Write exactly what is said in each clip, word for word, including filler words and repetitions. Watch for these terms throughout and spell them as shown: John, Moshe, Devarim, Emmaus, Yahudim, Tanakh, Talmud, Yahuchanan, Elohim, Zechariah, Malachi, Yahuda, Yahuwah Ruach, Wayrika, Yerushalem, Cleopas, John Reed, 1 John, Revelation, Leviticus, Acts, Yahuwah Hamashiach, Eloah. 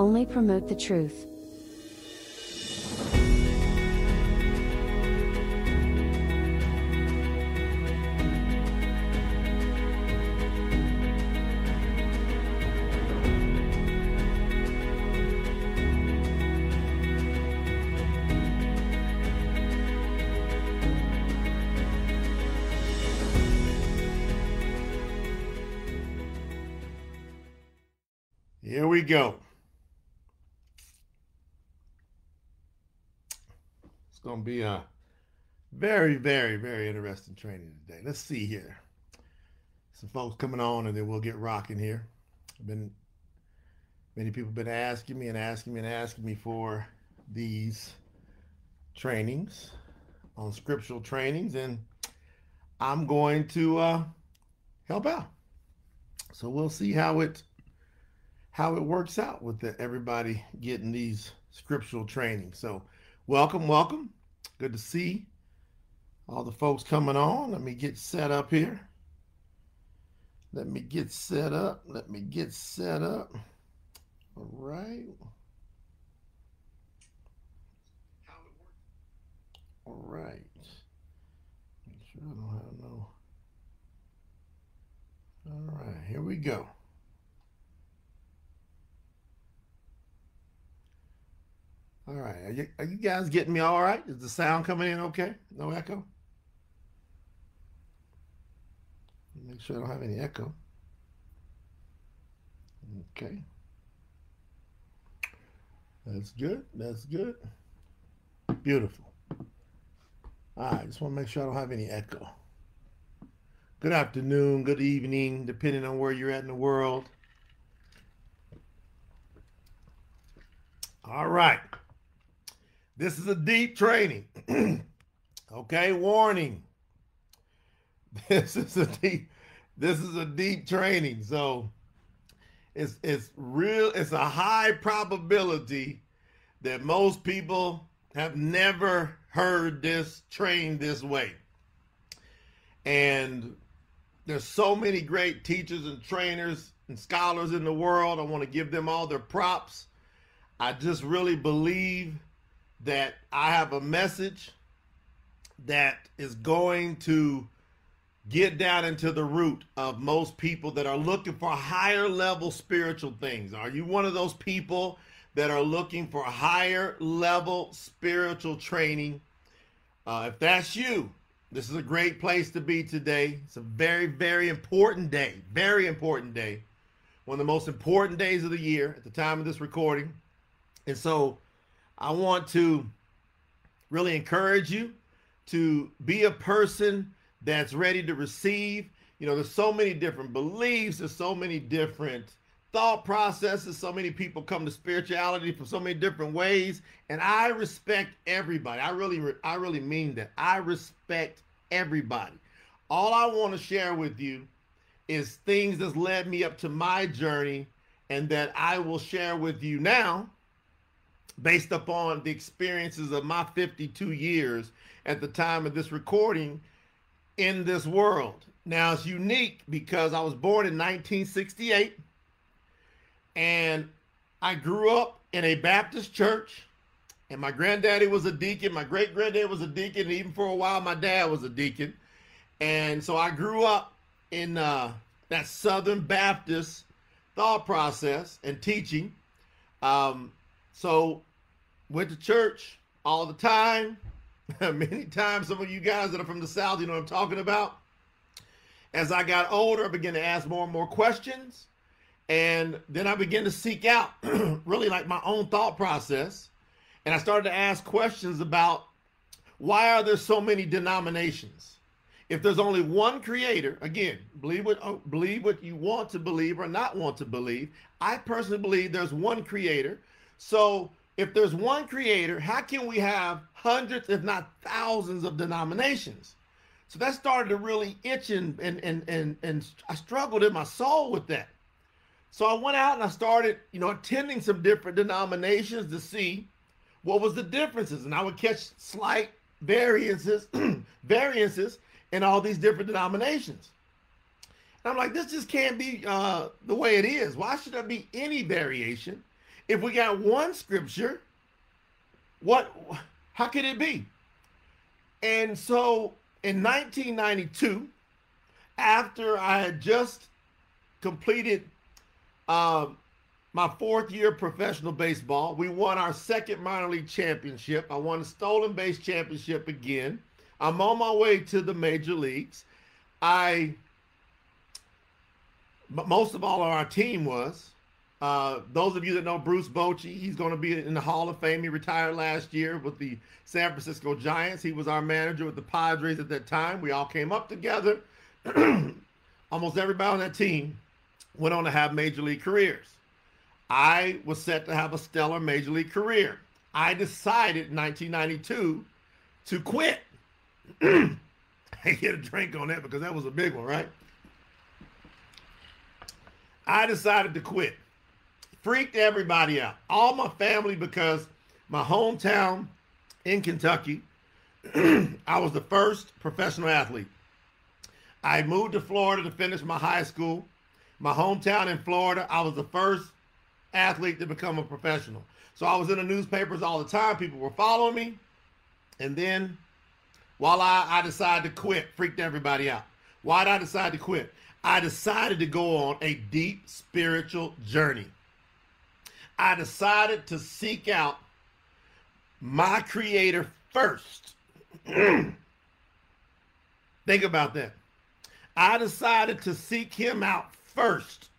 only promote the truth. Here we go. It's going to be a very, very, very interesting training today. Let's see here. Some folks coming on, and then we'll get rocking here. I've been many people have been asking me and asking me and asking me for these trainings on scriptural trainings, and I'm going to uh, help out. So we'll see how it. how it works out with the, everybody getting these scriptural trainings. So welcome, welcome. Good to see all the folks coming on. Let me get set up here. Let me get set up. Let me get set up. All right. All right. Make sure I don't have no. All right, here we go. All right, are you, are you guys getting me all right? Is the sound coming in okay? No echo? Make sure I don't have any echo. Okay. That's good, that's good. Beautiful. All right, just want to make sure I don't have any echo. Good afternoon, good evening, depending on where you're at in the world. All right. This is a deep training. Okay, warning. This is a deep, this is a deep training. So it's it's real, it's a high probability that most people have never heard this trained this way. And there's so many great teachers and trainers and scholars in the world. I want to give them all their props. I just really believe that I have a message that is going to get down into the root of most people that are looking for higher level spiritual things. Are you one of those people that are looking for higher level spiritual training? Uh, if that's you, this is a great place to be today. It's a very, very important day, very important day. One of the most important days of the year at the time of this recording. And so I want to really encourage you to be a person that's ready to receive. You know, there's so many different beliefs. There's so many different thought processes. So many people come to spirituality from so many different ways. And I respect everybody. I really, I really mean that. I respect everybody. All I want to share with you is things that's led me up to my journey and that I will share with you now, based upon the experiences of my fifty-two years at the time of this recording in this world. Now, it's unique because I was born in nineteen sixty-eight and I grew up in a Baptist church, and my granddaddy was a deacon. My great granddaddy was a deacon. And even for a while, my dad was a deacon. And so I grew up in uh, that Southern Baptist thought process and teaching. Um, so went to church all the time, many times. Some of you guys that are from the South, you know what I'm talking about. As I got older, I began to ask more and more questions. And then I began to seek out really like my own thought process. And I started to ask questions about, why are there so many denominations? If there's only one creator, again, believe what, believe what you want to believe or not want to believe. I personally believe there's one creator. So if there's one creator, how can we have hundreds, if not thousands, of denominations? So that started to really itch, and, and, and, and, and I struggled in my soul with that. So I went out and I started, you know, attending some different denominations to see what was the differences. And I would catch slight variances, variances in all these different denominations. And I'm like, this just can't be uh, the way it is. Why should there be any variation? If we got one scripture, what, how could it be? And so in nineteen ninety-two, after I had just completed uh, my fourth year of professional baseball, we won our second minor league championship. I won the stolen base championship again. I'm on my way to the major leagues. I, most of all, our team was. Uh, those of you that know Bruce Bochy, he's going to be in the Hall of Fame. He retired last year with the San Francisco Giants. He was our manager with the Padres at that time. We all came up together. Almost everybody on that team went on to have major league careers. I was set to have a stellar major league career. I decided in nineteen ninety-two to quit. I get a drink on that because that was a big one, right? I decided to quit. Freaked everybody out, all my family, because my hometown in Kentucky, I was the first professional athlete. I moved to Florida to finish my high school. My hometown in Florida, I was the first athlete to become a professional. So I was in the newspapers all the time. People were following me. And then while I, I decided to quit, freaked everybody out. Why did I decide to quit? I decided to go on a deep spiritual journey. I decided to seek out my Creator first. Think about that. I decided to seek him out first.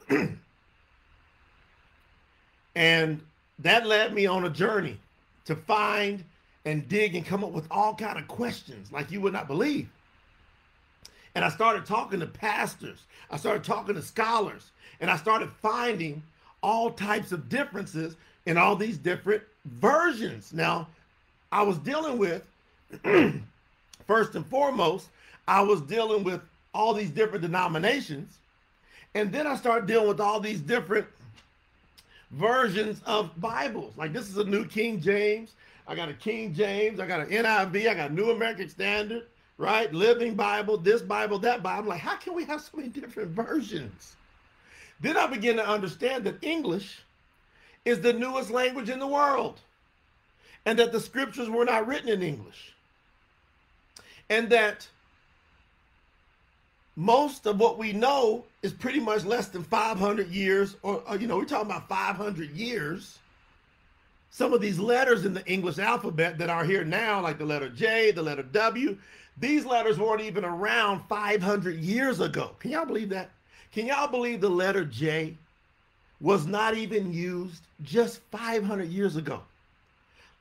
And that led me on a journey to find and dig and come up with all kinds of questions like you would not believe. And I started talking to pastors. I started talking to scholars. And I started finding all types of differences in all these different versions. Now, I was dealing with, first and foremost, I was dealing with all these different denominations. And then I started dealing with all these different versions of Bibles. Like, this is a New King James. I got a King James. I got an N I V. I got a New American Standard, right? Living Bible, this Bible, that Bible. I'm like, how can we have so many different versions? Then I began to understand that English is the newest language in the world, and that the scriptures were not written in English, and that most of what we know is pretty much less than five hundred years, or, you know, we're talking about five hundred years. Some of these letters in the English alphabet that are here now, like the letter J, the letter W, these letters weren't even around five hundred years ago. Can y'all believe that? Can y'all believe the letter J was not even used just five hundred years ago?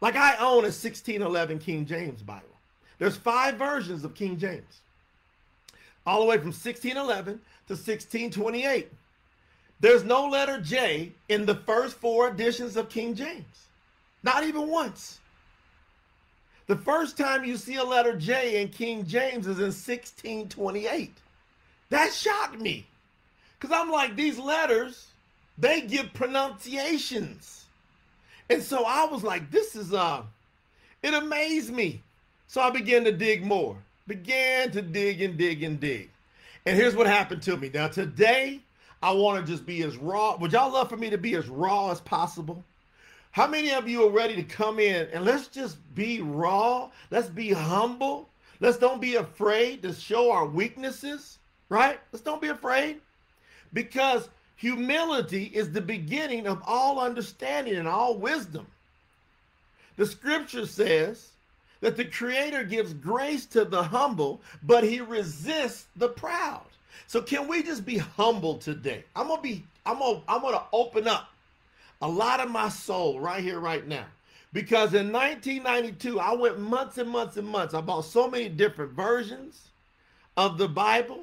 Like, I own a sixteen eleven King James Bible. There's five versions of King James, all the way from sixteen eleven to sixteen twenty-eight. There's no letter J in the first four editions of King James, not even once. The first time you see a letter J in King James is in sixteen twenty-eight. That shocked me. Because I'm like, these letters, they give pronunciations. And so I was like, this is, uh, it amazed me. So I began to dig more, began to dig and dig and dig. And here's what happened to me. Now, today, I want to just be as raw. Would y'all love for me to be as raw as possible? How many of you are ready to come in and let's just be raw? Let's be humble. Let's don't be afraid to show our weaknesses, right? Let's don't be afraid. Because humility is the beginning of all understanding and all wisdom. The scripture says that the Creator gives grace to the humble, but he resists the proud. So can we just be humble today? I'm gonna be, I'm gonna, I'm gonna open up a lot of my soul right here, right now. Because in nineteen ninety-two, I went months and months and months. I bought so many different versions of the Bible.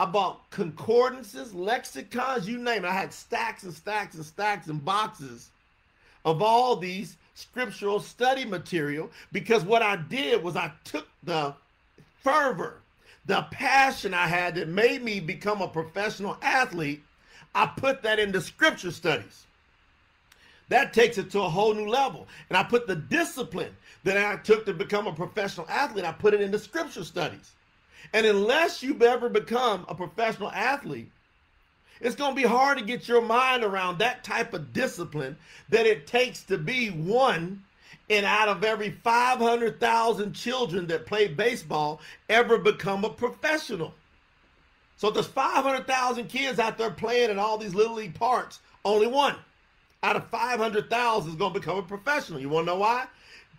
I bought concordances, lexicons, you name it. I had stacks and stacks and stacks and boxes of all these scriptural study material, because what I did was I took the fervor, the passion I had that made me become a professional athlete, I put that into scripture studies. That takes it to a whole new level. And I put the discipline that I took to become a professional athlete, I put it into scripture studies. And unless you've ever become a professional athlete It's going to be hard to get your mind around that type of discipline that it takes to be one and out of every five hundred thousand children that play baseball ever become a professional. So there's five hundred thousand kids out there playing in all these little league parks. Only one out of five hundred thousand is going to become a professional. You want to know why?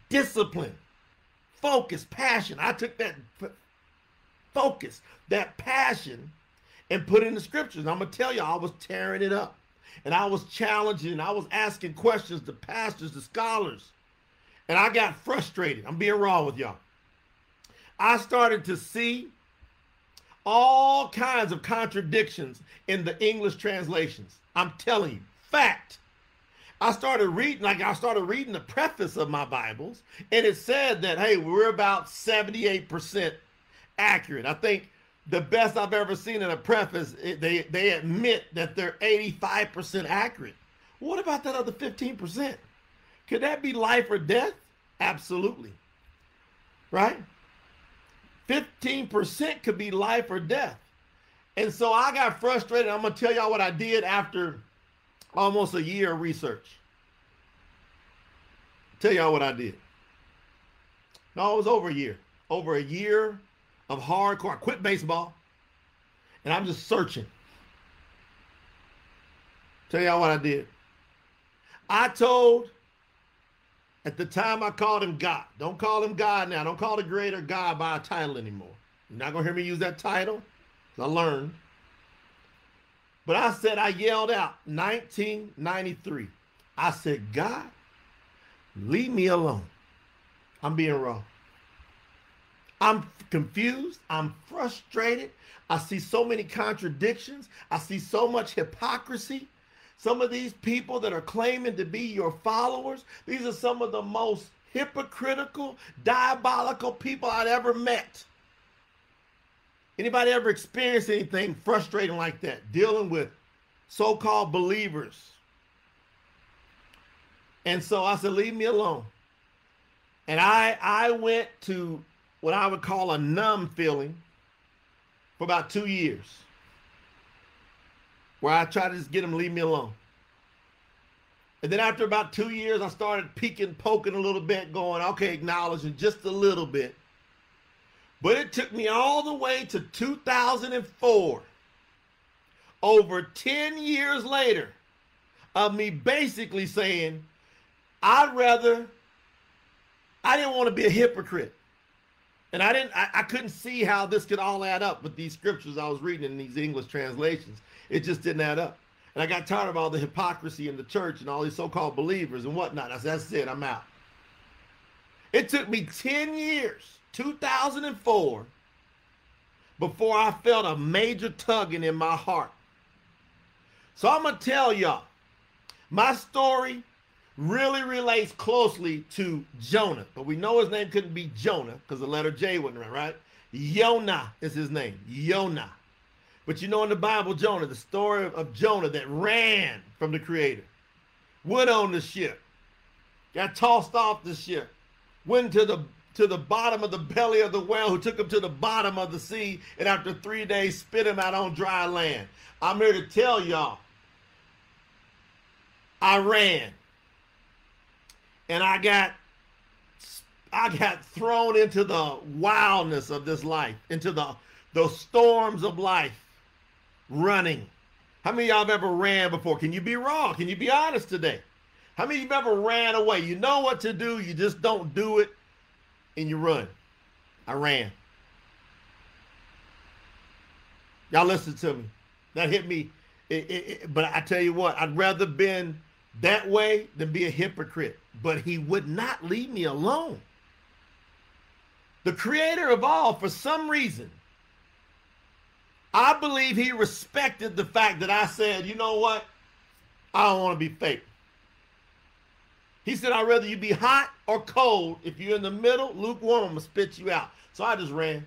Discipline, focus, passion. I took that focus, that passion, and put it in the scriptures. And I'm going to tell you, I was tearing it up. And I was challenging. And I was asking questions to pastors, to scholars. And I got frustrated. I'm being raw with y'all. I started to see all kinds of contradictions in the English translations. I'm telling you, fact. I started reading, like I started reading the preface of my Bibles, and it said that, hey, we're about seventy-eight percent accurate. I think the best I've ever seen in a preface, it, they, they admit that they're eighty-five percent accurate. What about that other fifteen percent? Could that be life or death? Absolutely. Right? fifteen percent could be life or death. And so I got frustrated. I'm going to tell y'all what I did after almost a year of research. I'll tell y'all what I did. No, it was over a year. Over a year of hardcore. I quit baseball. And I'm just searching. I'll tell y'all what I did. I told... At the time, I called him God. Don't call him God now. Don't call the greater God by a title anymore. You're not going to hear me use that title. I learned. But I said, I yelled out, nineteen ninety-three. I said, God, leave me alone. I'm being wrong. I'm confused. I'm frustrated. I see so many contradictions. I see so much hypocrisy. Some of these people that are claiming to be your followers, these are some of the most hypocritical, diabolical people I've ever met. Anybody ever experienced anything frustrating like that, dealing with so-called believers? And so I said, leave me alone. And I, I went to what I would call a numb feeling for about two years. Where I try to just get them to leave me alone. And then after about two years, I started peeking, poking a little bit, going, okay, acknowledging just a little bit. But it took me all the way to two thousand four, over ten years later, of me basically saying, I'd rather, I didn't want to be a hypocrite. And I didn't, I, I couldn't see how this could all add up with these scriptures I was reading in these English translations. It just didn't add up. And I got tired of all the hypocrisy in the church and all these so-called believers and whatnot. I said, that's it, I'm out. It took me ten years, two thousand four, before I felt a major tugging in my heart. So I'm going to tell y'all, my story really relates closely to Jonah. But we know his name couldn't be Jonah because the letter J wasn't right, right? Yonah is his name, Yonah. But you know in the Bible, Jonah, the story of Jonah that ran from the Creator, went on the ship, got tossed off the ship, went to the, to the bottom of the belly of the whale who took him to the bottom of the sea, and after three days spit him out on dry land. I'm here to tell y'all, I ran, and I got, I got thrown into the wildness of this life, into the, those storms of life. Running. How many of y'all have ever ran before? Can you be raw? Can you be honest today? How many of you have ever ran away? You know what to do. You just don't do it. And you run. I ran. Y'all listen to me. That hit me. It, it, it, but I tell you what, I'd rather been that way than be a hypocrite. But he would not leave me alone. The Creator of all, for some reason, I believe he respected the fact that I said, you know what? I don't want to be fake. He said, I'd rather you be hot or cold. If you're in the middle, lukewarm, I'm going to spit you out. So I just ran.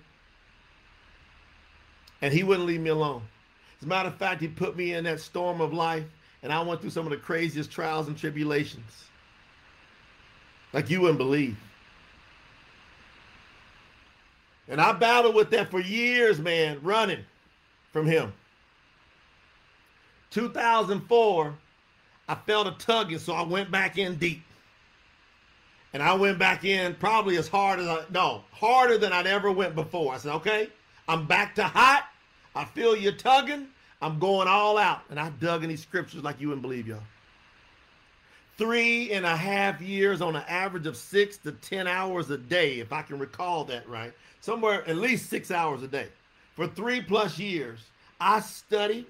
And he wouldn't leave me alone. As a matter of fact, he put me in that storm of life, and I went through some of the craziest trials and tribulations. Like you wouldn't believe. And I battled with that for years, man, running from him. two thousand four, I felt a tugging, so I went back in deep. And I went back in probably as hard as I, no, harder than I'd ever went before. I said, okay, I'm back to hot. I feel you tugging. I'm going all out. And I dug in these scriptures like you wouldn't believe, y'all. Three and a half years on an average of six to ten hours a day, if I can recall that right. Somewhere at least six hours a day. For three plus years, I studied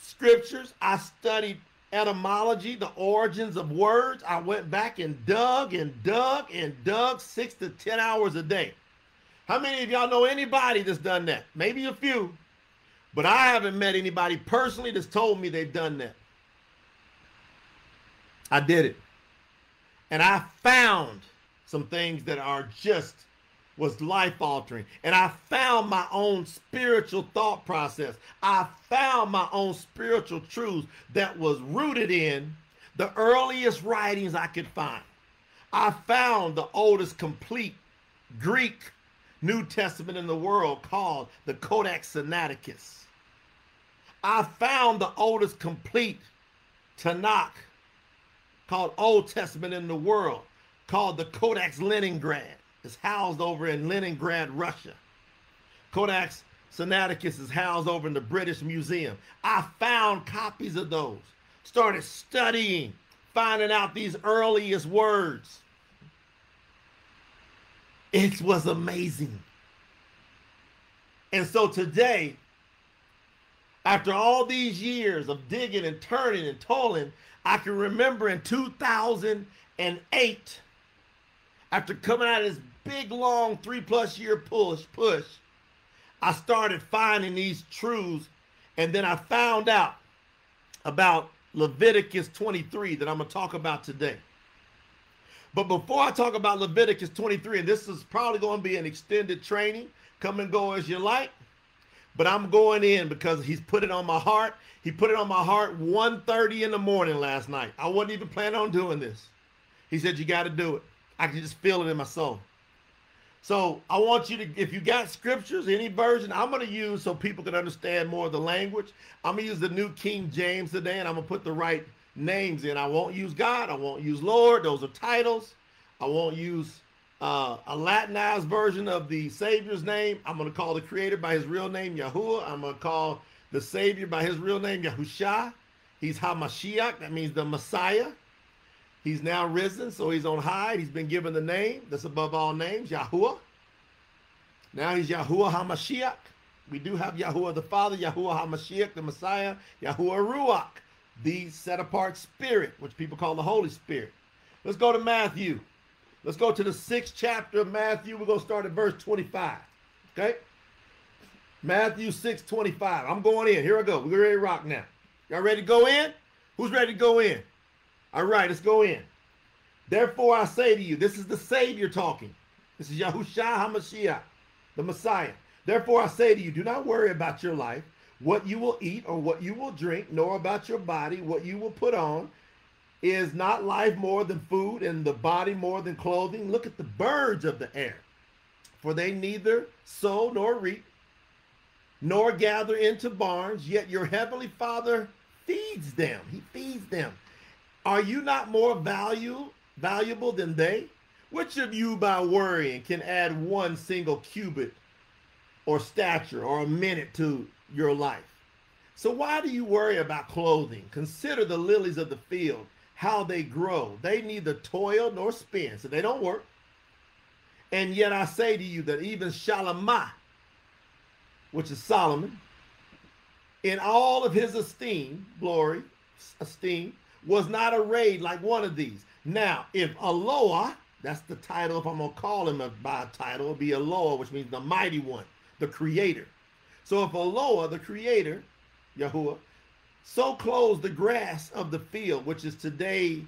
scriptures. I studied etymology, the origins of words. I went back and dug and dug and dug six to ten hours a day. How many of y'all know anybody that's done that? Maybe a few, but I haven't met anybody personally that's told me they've done that. I did it. And I found some things that are just, was life-altering. And I found my own spiritual thought process. I found my own spiritual truths that was rooted in the earliest writings I could find. I found the oldest complete Greek New Testament in the world called the Codex Sinaiticus. I found the oldest complete Tanakh called Old Testament in the world, called the Codex Leningrad. It's housed over in Leningrad, Russia. Codex Sinaiticus is housed over in the British Museum. I found copies of those, started studying, finding out these earliest words. It was amazing. And so today, after all these years of digging and turning and toiling, I can remember in two thousand eight, after coming out of this big, long, three-plus year push, push, I started finding these truths, and then I found out about Leviticus twenty-three that I'm going to talk about today. But before I talk about Leviticus twenty-three, and this is probably going to be an extended training, come and go as you like, but I'm going in because he's put it on my heart. He put it on my heart one thirty in the morning last night. I wasn't even planning on doing this. He said, you got to do it. I can just feel it in my soul. So I want you to, if you got scriptures, any version, I'm going to use so people can understand more of the language. I'm going to use the New King James today, and I'm going to put the right names in. I won't use God. I won't use Lord. Those are titles. I won't use uh, a Latinized version of the Savior's name. I'm going to call the Creator by his real name, Yahuwah. I'm going to call the Savior by his real name, Yahusha. He's Hamashiach. That means the Messiah. He's now risen, so he's on high. He's been given the name that's above all names, Yahuwah. Now he's Yahuwah Hamashiach. We do have Yahuwah the Father, Yahuwah Hamashiach, the Messiah, Yahuwah Ruach, the set-apart spirit, which people call the Holy Spirit. Let's go to Matthew. Let's go to the sixth chapter of Matthew. We're going to start at verse twenty-five, okay? Matthew six twenty-five. I'm going in. Here I go. We're ready to rock now. Y'all ready to go in? Who's ready to go in? All right, let's go in. Therefore, I say to you, this is the Savior talking. This is Yahushua HaMashiach, the Messiah. Therefore, I say to you, do not worry about your life, what you will eat or what you will drink, nor about your body, what you will put on. Is not life more than food and the body more than clothing? Look at the birds of the air, for they neither sow nor reap, nor gather into barns, yet your heavenly Father feeds them. He feeds them. Are you not more value, valuable than they? Which of you by worrying can add one single cubit or stature or a minute to your life? So why do you worry about clothing? Consider the lilies of the field, how they grow. They neither toil nor spin, so they don't work. And yet I say to you that even Shalamah, which is Solomon, in all of his esteem, glory, esteem, was not arrayed like one of these. Now, if Eloah, that's the title, if I'm going to call him by a title, it'll be Eloah, which means the mighty one, the creator. So if Eloah, the creator, Yahuwah, so clothes the grass of the field, which is today,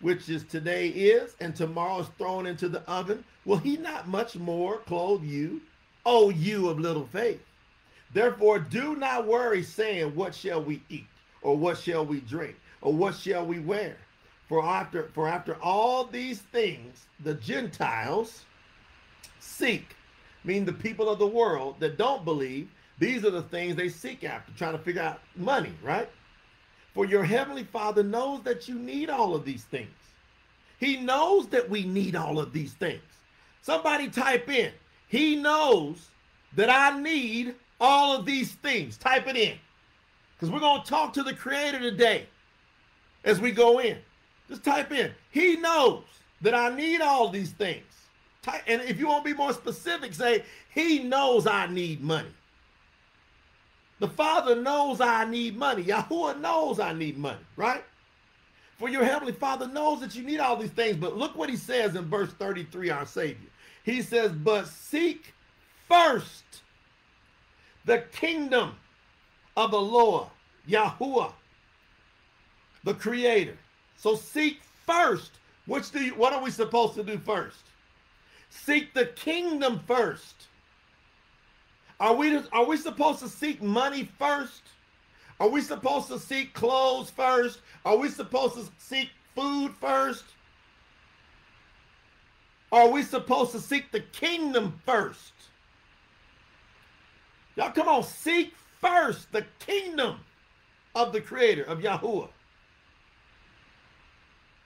which is today is, and tomorrow is thrown into the oven, will he not much more clothe you, O you of little faith? Therefore, do not worry, saying, what shall we eat, or what shall we drink? Or what shall we wear? For after, for after all these things, the Gentiles seek, meaning the people of the world that don't believe, these are the things they seek after, trying to figure out money, right? For your heavenly Father knows that you need all of these things. He knows that we need all of these things. Somebody type in, he knows that I need all of these things. Type it in, because we're going to talk to the Creator today as we go in. Just type in, he knows that I need all these things. Type, and if you want to be more specific, say, he knows I need money. The Father knows I need money. Yahuwah knows I need money, right? For your heavenly Father knows that you need all these things. But look what he says in verse thirty-three, our Savior. He says, but seek first the kingdom of Eloah, Yahuwah, the Creator. So seek first. Which do you, what are we supposed to do first? Seek the kingdom first. Are we, are we supposed to seek money first? Are we supposed to seek clothes first? Are we supposed to seek food first? Are we supposed to seek the kingdom first? Y'all come on, seek first the kingdom of the Creator, of Yahuwah,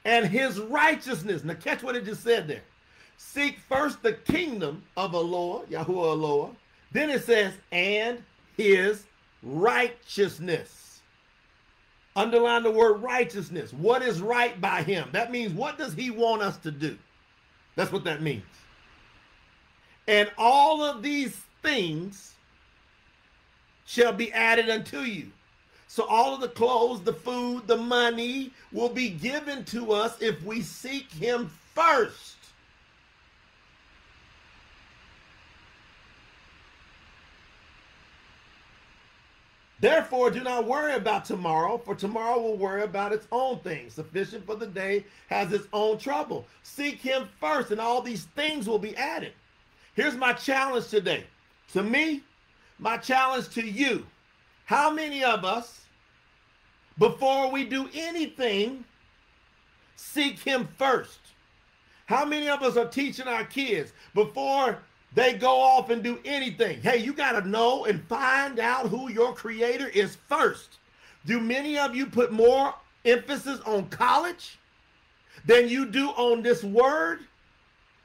and his righteousness. Now catch what it just said there. Seek first the kingdom of Eloah, Yahuwah Eloah. Then it says, and his righteousness. Underline the word righteousness. What is right by him? That means, what does he want us to do? That's what that means. And all of these things shall be added unto you. So all of the clothes, the food, the money will be given to us if we seek him first. Therefore, do not worry about tomorrow, for tomorrow will worry about its own things. Sufficient for the day has its own trouble. Seek him first, and all these things will be added. Here's my challenge today. To me, my challenge to you. How many of us, before we do anything, seek him first? How many of us are teaching our kids before they go off and do anything? Hey, you got to know and find out who your Creator is first. Do many of you put more emphasis on college than you do on this word?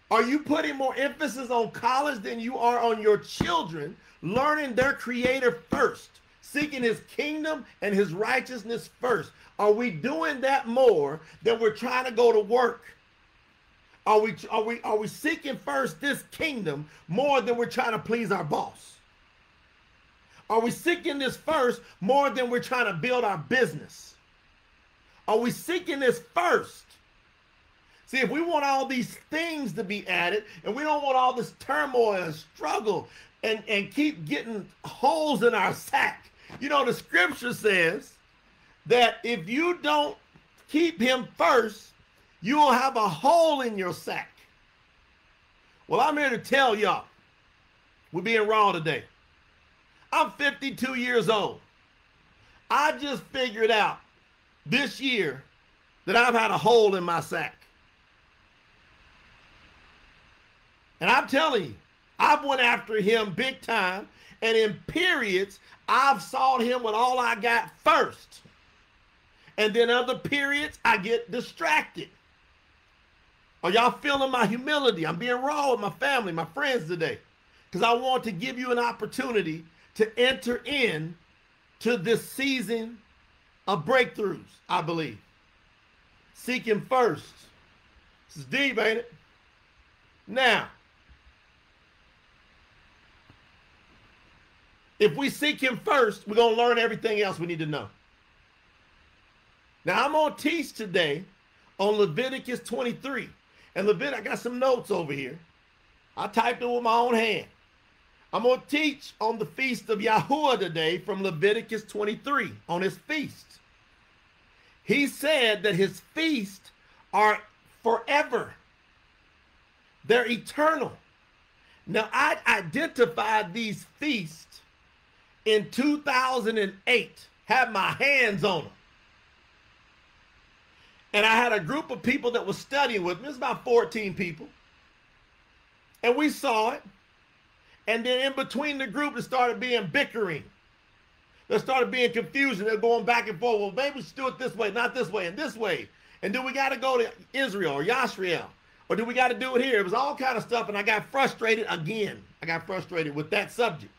Are you putting more emphasis on college than you are on your children learning their Creator first, seeking his kingdom and his righteousness first? Are we doing that more than we're trying to go to work? Are we, are we, are we seeking first this kingdom more than we're trying to please our boss? Are we seeking this first more than we're trying to build our business? Are we seeking this first? See, if we want all these things to be added, and we don't want all this turmoil and struggle and, and keep getting holes in our sack. You know, the scripture says that if you don't keep him first, you will have a hole in your sack. Well, I'm here to tell y'all, we're being wrong today. I'm fifty-two years old. I just figured out this year that I've had a hole in my sack. And I'm telling you, I've went after him big time. And in periods, I've sought him with all I got first. And then other periods, I get distracted. Are y'all feeling my humility? I'm being raw with my family, my friends today, because I want to give you an opportunity to enter in to this season of breakthroughs, I believe. Seek him first. This is deep, ain't it? Now, if we seek him first, we're going to learn everything else we need to know. Now, I'm going to teach today on Leviticus twenty-three. And Leviticus, I got some notes over here. I typed it with my own hand. I'm going to teach on the feast of Yahuwah today from Leviticus twenty-three, on his feast. He said that his feasts are forever. They're eternal. Now, I identified these feasts in two thousand eight, had my hands on them. And I had a group of people that was studying with me. It was about fourteen people. And we saw it. And then in between the group, it started being bickering. They started being confused and they're going back and forth. Well, maybe we should do it this way, not this way, and this way. And do we got to go to Israel or Yisrael? Or do we got to do it here? It was all kind of stuff, and I got frustrated again. I got frustrated with that subject.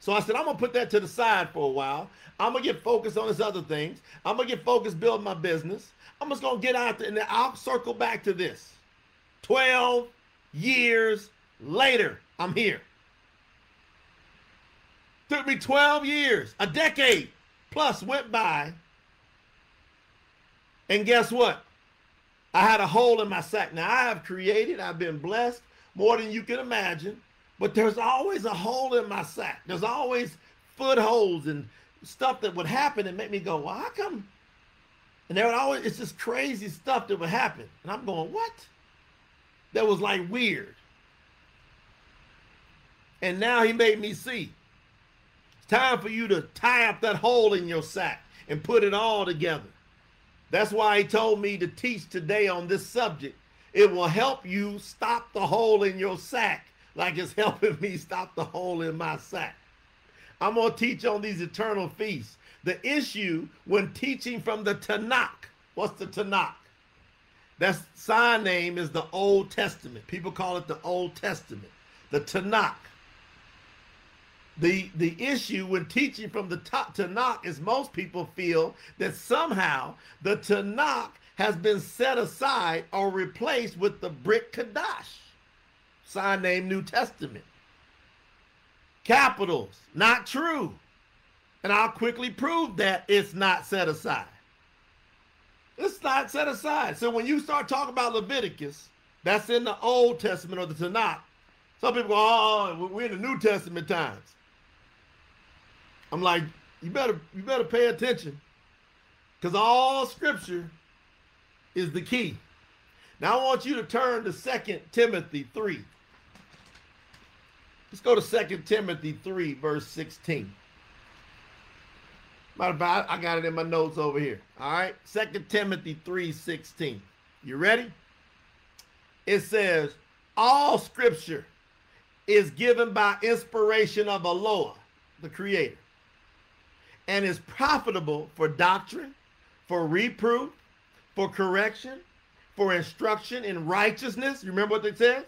So I said, I'm going to put that to the side for a while. I'm going to get focused on these other things. I'm going to get focused building my business. I'm just going to get out there, and then I'll circle back to this. twelve years later, I'm here. Took me twelve years, a decade plus went by, and guess what? I had a hole in my sack. Now, I have created, I've been blessed more than you can imagine, but there's always a hole in my sack. There's always footholds and stuff that would happen and make me go, well, how come? And there would always, it's just crazy stuff that would happen. And I'm going, what? That was like weird. And now he made me see. It's time for you to tie up that hole in your sack and put it all together. That's why he told me to teach today on this subject. It will help you stop the hole in your sack like it's helping me stop the hole in my sack. I'm going to teach on these eternal feasts. The issue when teaching from the Tanakh. What's the Tanakh? That sign name is the Old Testament. People call it the Old Testament. The Tanakh. The, the issue when teaching from the Tanakh is most people feel that somehow the Tanakh has been set aside or replaced with the Brit Kadash, sign name New Testament. Capitals, not true. And I'll quickly prove that it's not set aside. It's not set aside. So when you start talking about Leviticus, that's in the Old Testament or the Tanakh. Some people go, oh, we're in the New Testament times. I'm like, you better, you better pay attention, because all scripture is the key. Now I want you to turn to Second Timothy three. Let's go to Second Timothy three, verse sixteen. Matter of fact, I got it in my notes over here. All right, Second Timothy three sixteen. You ready? It says, all scripture is given by inspiration of Eloah, the creator, and is profitable for doctrine, for reproof, for correction, for instruction in righteousness. You remember what it says?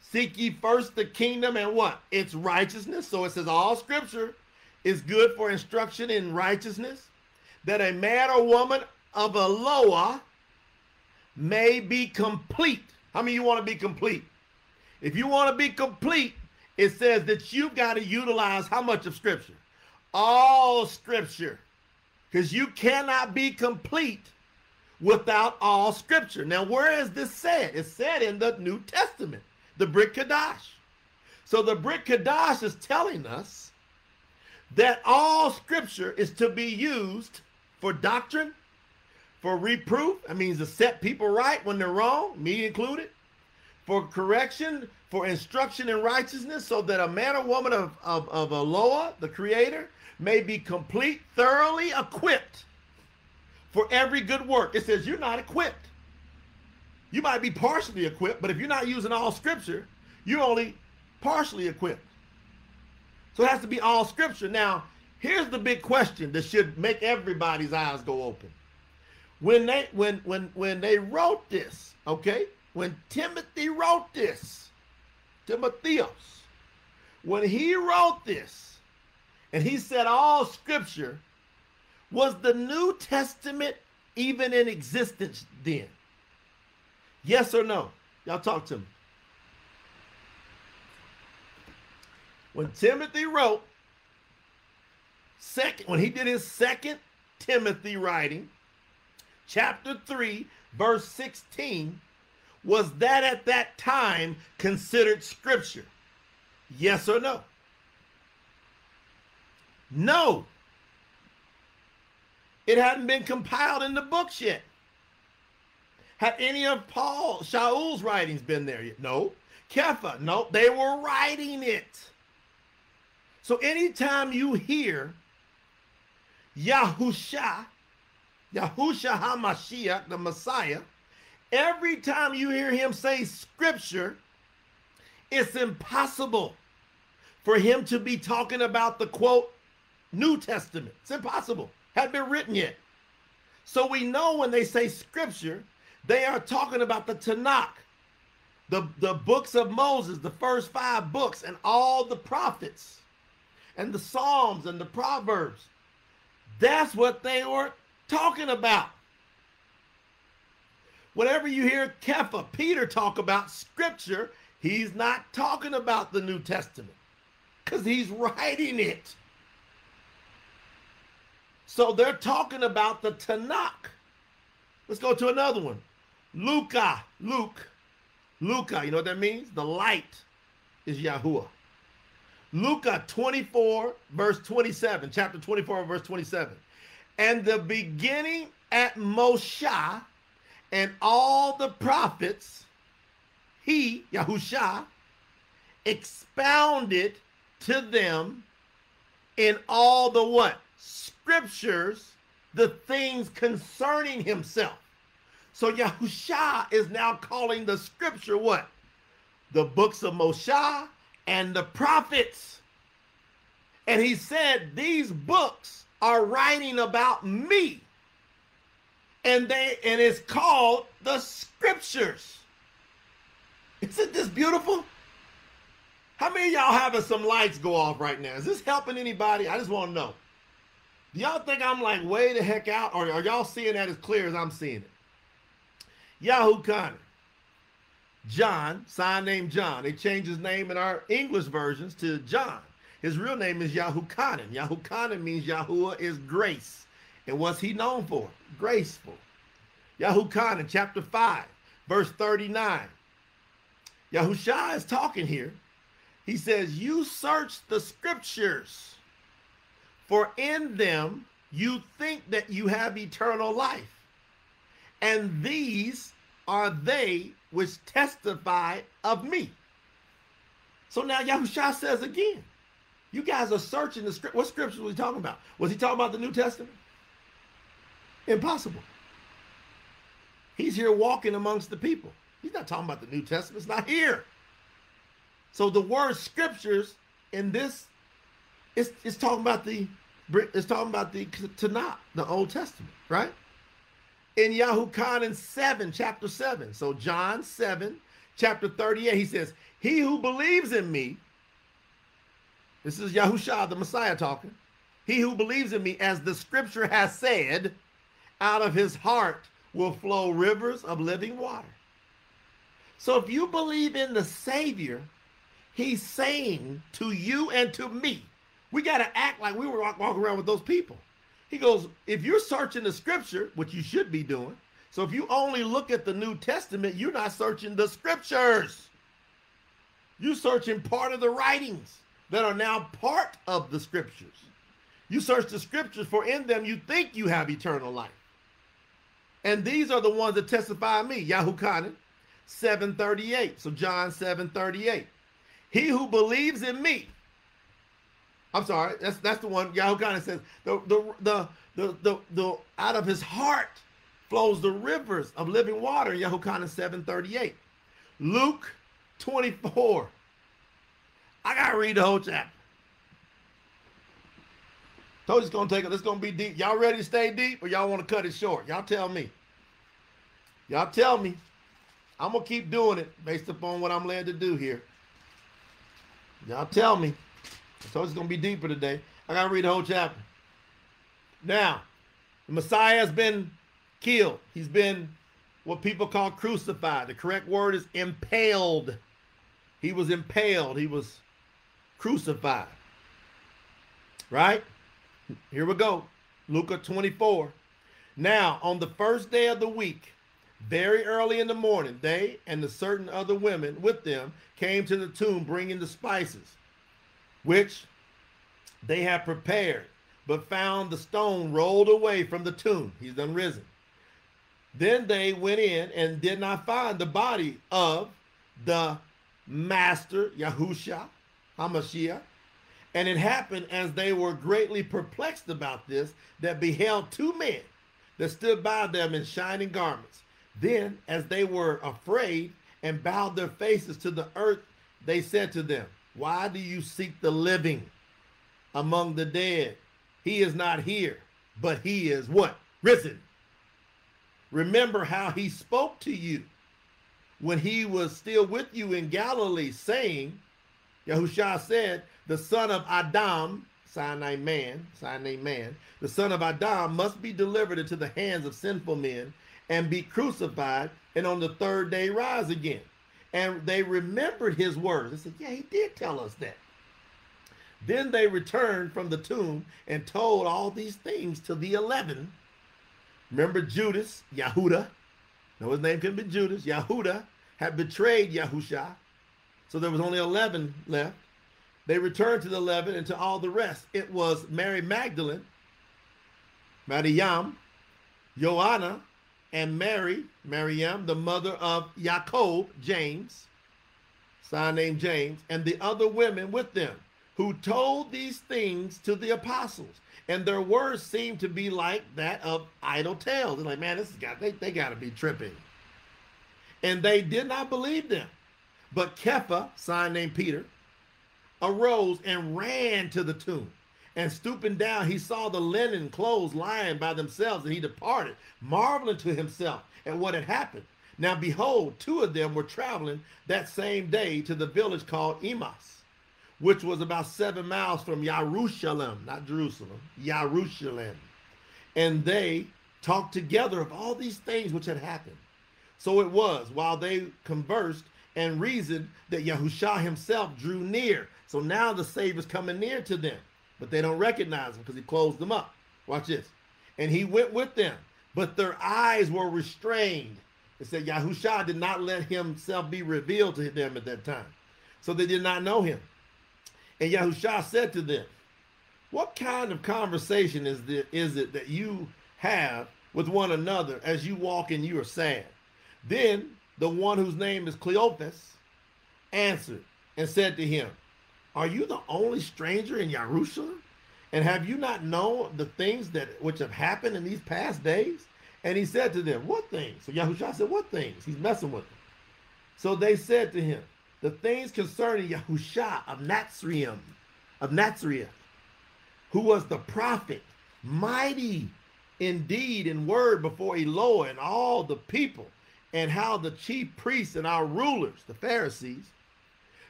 Seek ye first the kingdom and what? Its righteousness. So it says all scripture is good for instruction in righteousness, that a man or woman of Eloah may be complete. How many of you want to be complete? If you want to be complete, it says that you've got to utilize how much of scripture? All scripture. Because you cannot be complete without all scripture. Now, where is this said? It's said in the New Testament, the Brit Kadash. So the Brit Kadash is telling us that all scripture is to be used for doctrine, for reproof. That means to set people right when they're wrong, me included. For correction, for instruction in righteousness, so that a man or woman of, of, of Eloah, the creator, may be complete, thoroughly equipped for every good work. It says you're not equipped. You might be partially equipped, but if you're not using all scripture, you're only partially equipped. So it has to be all scripture. Now, here's the big question that should make everybody's eyes go open. When they, when, when, when they wrote this, okay, when Timothy wrote this, Timotheos, when he wrote this, and he said all scripture, was the New Testament even in existence then? Yes or no? Y'all talk to me. When Timothy wrote, second, when he did his second Timothy writing, chapter three, verse sixteen, was that at that time considered scripture? Yes or no? No. It hadn't been compiled in the books yet. Had any of Paul, Shaul's writings been there yet? No. Kepha, no, they were writing it. So anytime you hear Yahusha, Yahuwah Hamashiach, the Messiah, every time you hear him say scripture, it's impossible for him to be talking about the, quote, New Testament. It's impossible. Hadn't been written yet. So we know when they say scripture, they are talking about the Tanakh, the, the books of Moses, the first five books, and all the prophets, and the Psalms and the Proverbs. That's what they were talking about. Whenever you hear Kepha, Peter, talk about scripture, he's not talking about the New Testament because he's writing it. So they're talking about the Tanakh. Let's go to another one. Luca, Luke, Luca, you know what that means? The light is Yahuwah. Luca twenty-four, verse twenty-seven, chapter twenty-four, verse twenty-seven. And the beginning at Moshe and all the prophets, he, Yahusha, expounded to them in all the what? Scriptures, the things concerning himself. So Yahusha is now calling the scripture what? The books of Moshe and the prophets. And he said, these books are writing about me. And they and it's called the scriptures. Isn't this beautiful? How many of y'all having some lights go off right now? Is this helping anybody? I just want to know. Do y'all think I'm like way the heck out? Or are y'all seeing that as clear as I'm seeing it? Yahuchanan. John, sign name John. They changed his name in our English versions to John. His real name is Yahuchanan. Yahuchanan means Yahuwah is grace. And what's he known for? Graceful. Yahuchanan, chapter five, verse thirty-nine. Yahusha is talking here. He says, you search the scriptures, for in them you think that you have eternal life. And these are they which testify of me. So now Yahusha says again, you guys are searching the script. What scripture was he talking about? Was he talking about the New Testament? Impossible. He's here walking amongst the people. He's not talking about the New Testament. It's not here. So the word scriptures in this, it's, it's talking about the, it's talking about the Tanakh, the Old Testament, right? In Yahuchanan seven, chapter seven. So John seven, chapter thirty-eight, he says, he who believes in me, this is Yahusha, the Messiah talking, he who believes in me, as the scripture has said, out of his heart will flow rivers of living water. So if you believe in the Savior, he's saying to you and to me, we got to act like we were walking around with those people. He goes, if you're searching the scripture, which you should be doing, so if you only look at the New Testament, you're not searching the scriptures. You're searching part of the writings that are now part of the scriptures. You search the scriptures, for in them you think you have eternal life. And these are the ones that testify of me, Yahuchanan seven thirty-eight. So John seven thirty-eight. He who believes in me. I'm sorry, that's that's the one Yahuchanan says. The the the the the, the out of his heart flows the rivers of living water, Yahuchanan seven thirty-eight. Luke twenty-four. I gotta read the whole chapter. Told you it's gonna take it. It's gonna be deep. Y'all ready to stay deep, or y'all want to cut it short? Y'all tell me. Y'all tell me. I'm gonna keep doing it based upon what I'm led to do here. Y'all tell me. I told you it's gonna be deeper today. I gotta read the whole chapter. Now, the Messiah has been killed. He's been what people call crucified. The correct word is impaled. He was impaled. He was crucified. Right? Here we go. Luke twenty-four. Now, on the first day of the week, very early in the morning, they and the certain other women with them came to the tomb, bringing the spices, which they had prepared, but found the stone rolled away from the tomb. He's done risen. Then they went in and did not find the body of the master, Yahuwah Hamashiach. And it happened, as they were greatly perplexed about this, that beheld two men that stood by them in shining garments. Then, as they were afraid and bowed their faces to the earth, they said to them, why do you seek the living among the dead? He is not here, but he is what? Risen. Remember how he spoke to you when he was still with you in Galilee, saying, Yahushua said, the son of Adam, Sinai man, Sinai man, the son of Adam must be delivered into the hands of sinful men and be crucified, and on the third day rise again. And they remembered his words. They said, yeah, he did tell us that. Then they returned from the tomb and told all these things to the eleven. Remember Judas, Yahuda. No, his name can be Judas. Yahuda had betrayed Yahusha. So there was only eleven left. They returned to the eleven and to all the rest. It was Mary Magdalene, Maryam, Joanna, and Mary, Maryam, the mother of Jacob, James, son named James, and the other women with them, who told these things to the apostles. And their words seemed to be like that of idle tales. They're like, man, this is got, they, they got to be tripping. And they did not believe them. But Kepha, son named Peter, arose and ran to the tomb. And stooping down, he saw the linen clothes lying by themselves, and he departed, marveling to himself at what had happened. Now behold, two of them were traveling that same day to the village called Emmaus, which was about seven miles from Yerushalem, not Jerusalem, Yerushalem. And they talked together of all these things which had happened. So it was, while they conversed and reasoned, that Yahushua himself drew near. So now the Savior is coming near to them, but they don't recognize him because he closed them up. Watch this. And he went with them, but their eyes were restrained. It said Yahushua did not let himself be revealed to them at that time. So they did not know him. And Yahushua said to them, what kind of conversation is, this, is it that you have with one another as you walk and you are sad? Then the one whose name is Cleopas answered and said to him, are you the only stranger in Jerusalem? And have you not known the things that which have happened in these past days? And he said to them, what things? So Yahushua said, what things? He's messing with them. So they said to him, the things concerning Yahushua of Nazareth, of Nazareth, who was the prophet, mighty indeed in word before Eloah and all the people, and how the chief priests and our rulers, the Pharisees,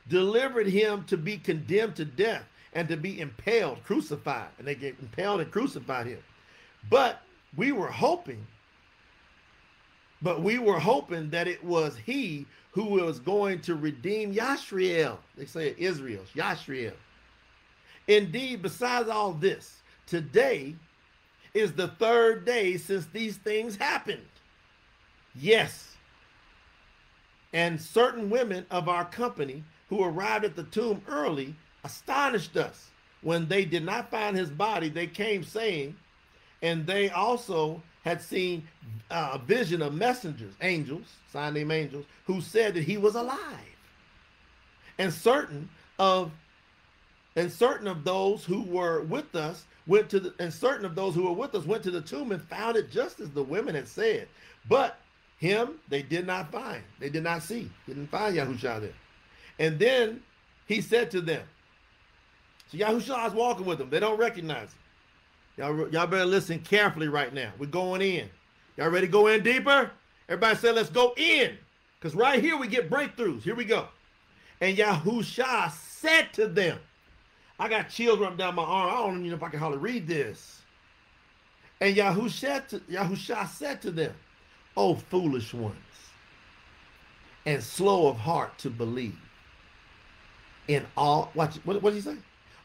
delivered him to be condemned to death and to be impaled, crucified. And they get impaled and crucified him. But we were hoping, but we were hoping that it was he who was going to redeem Yisrael. They say Israel, Yisrael. Indeed, besides all this, today is the third day since these things happened. Yes. And certain women of our company who arrived at the tomb early astonished us. When they did not find his body, they came saying, and they also had seen a vision of messengers, angels, sign name angels, who said that he was alive. And certain of and certain of those who were with us went to the, and certain of those who were with us went to the tomb and found it just as the women had said. But him they did not find. They did not see. Didn't find Yahushua there. And then he said to them, so Yahushua is walking with them. They don't recognize him. Y'all better listen carefully right now. We're going in. Y'all ready to go in deeper? Everybody say, let's go in. Because right here we get breakthroughs. Here we go. And Yahushua said to them, I got chills running down my arm. I don't even know if I can hardly read this. And Yahushua, Yahushua said to them, O foolish ones, and slow of heart to believe in all, watch, what, what did he say?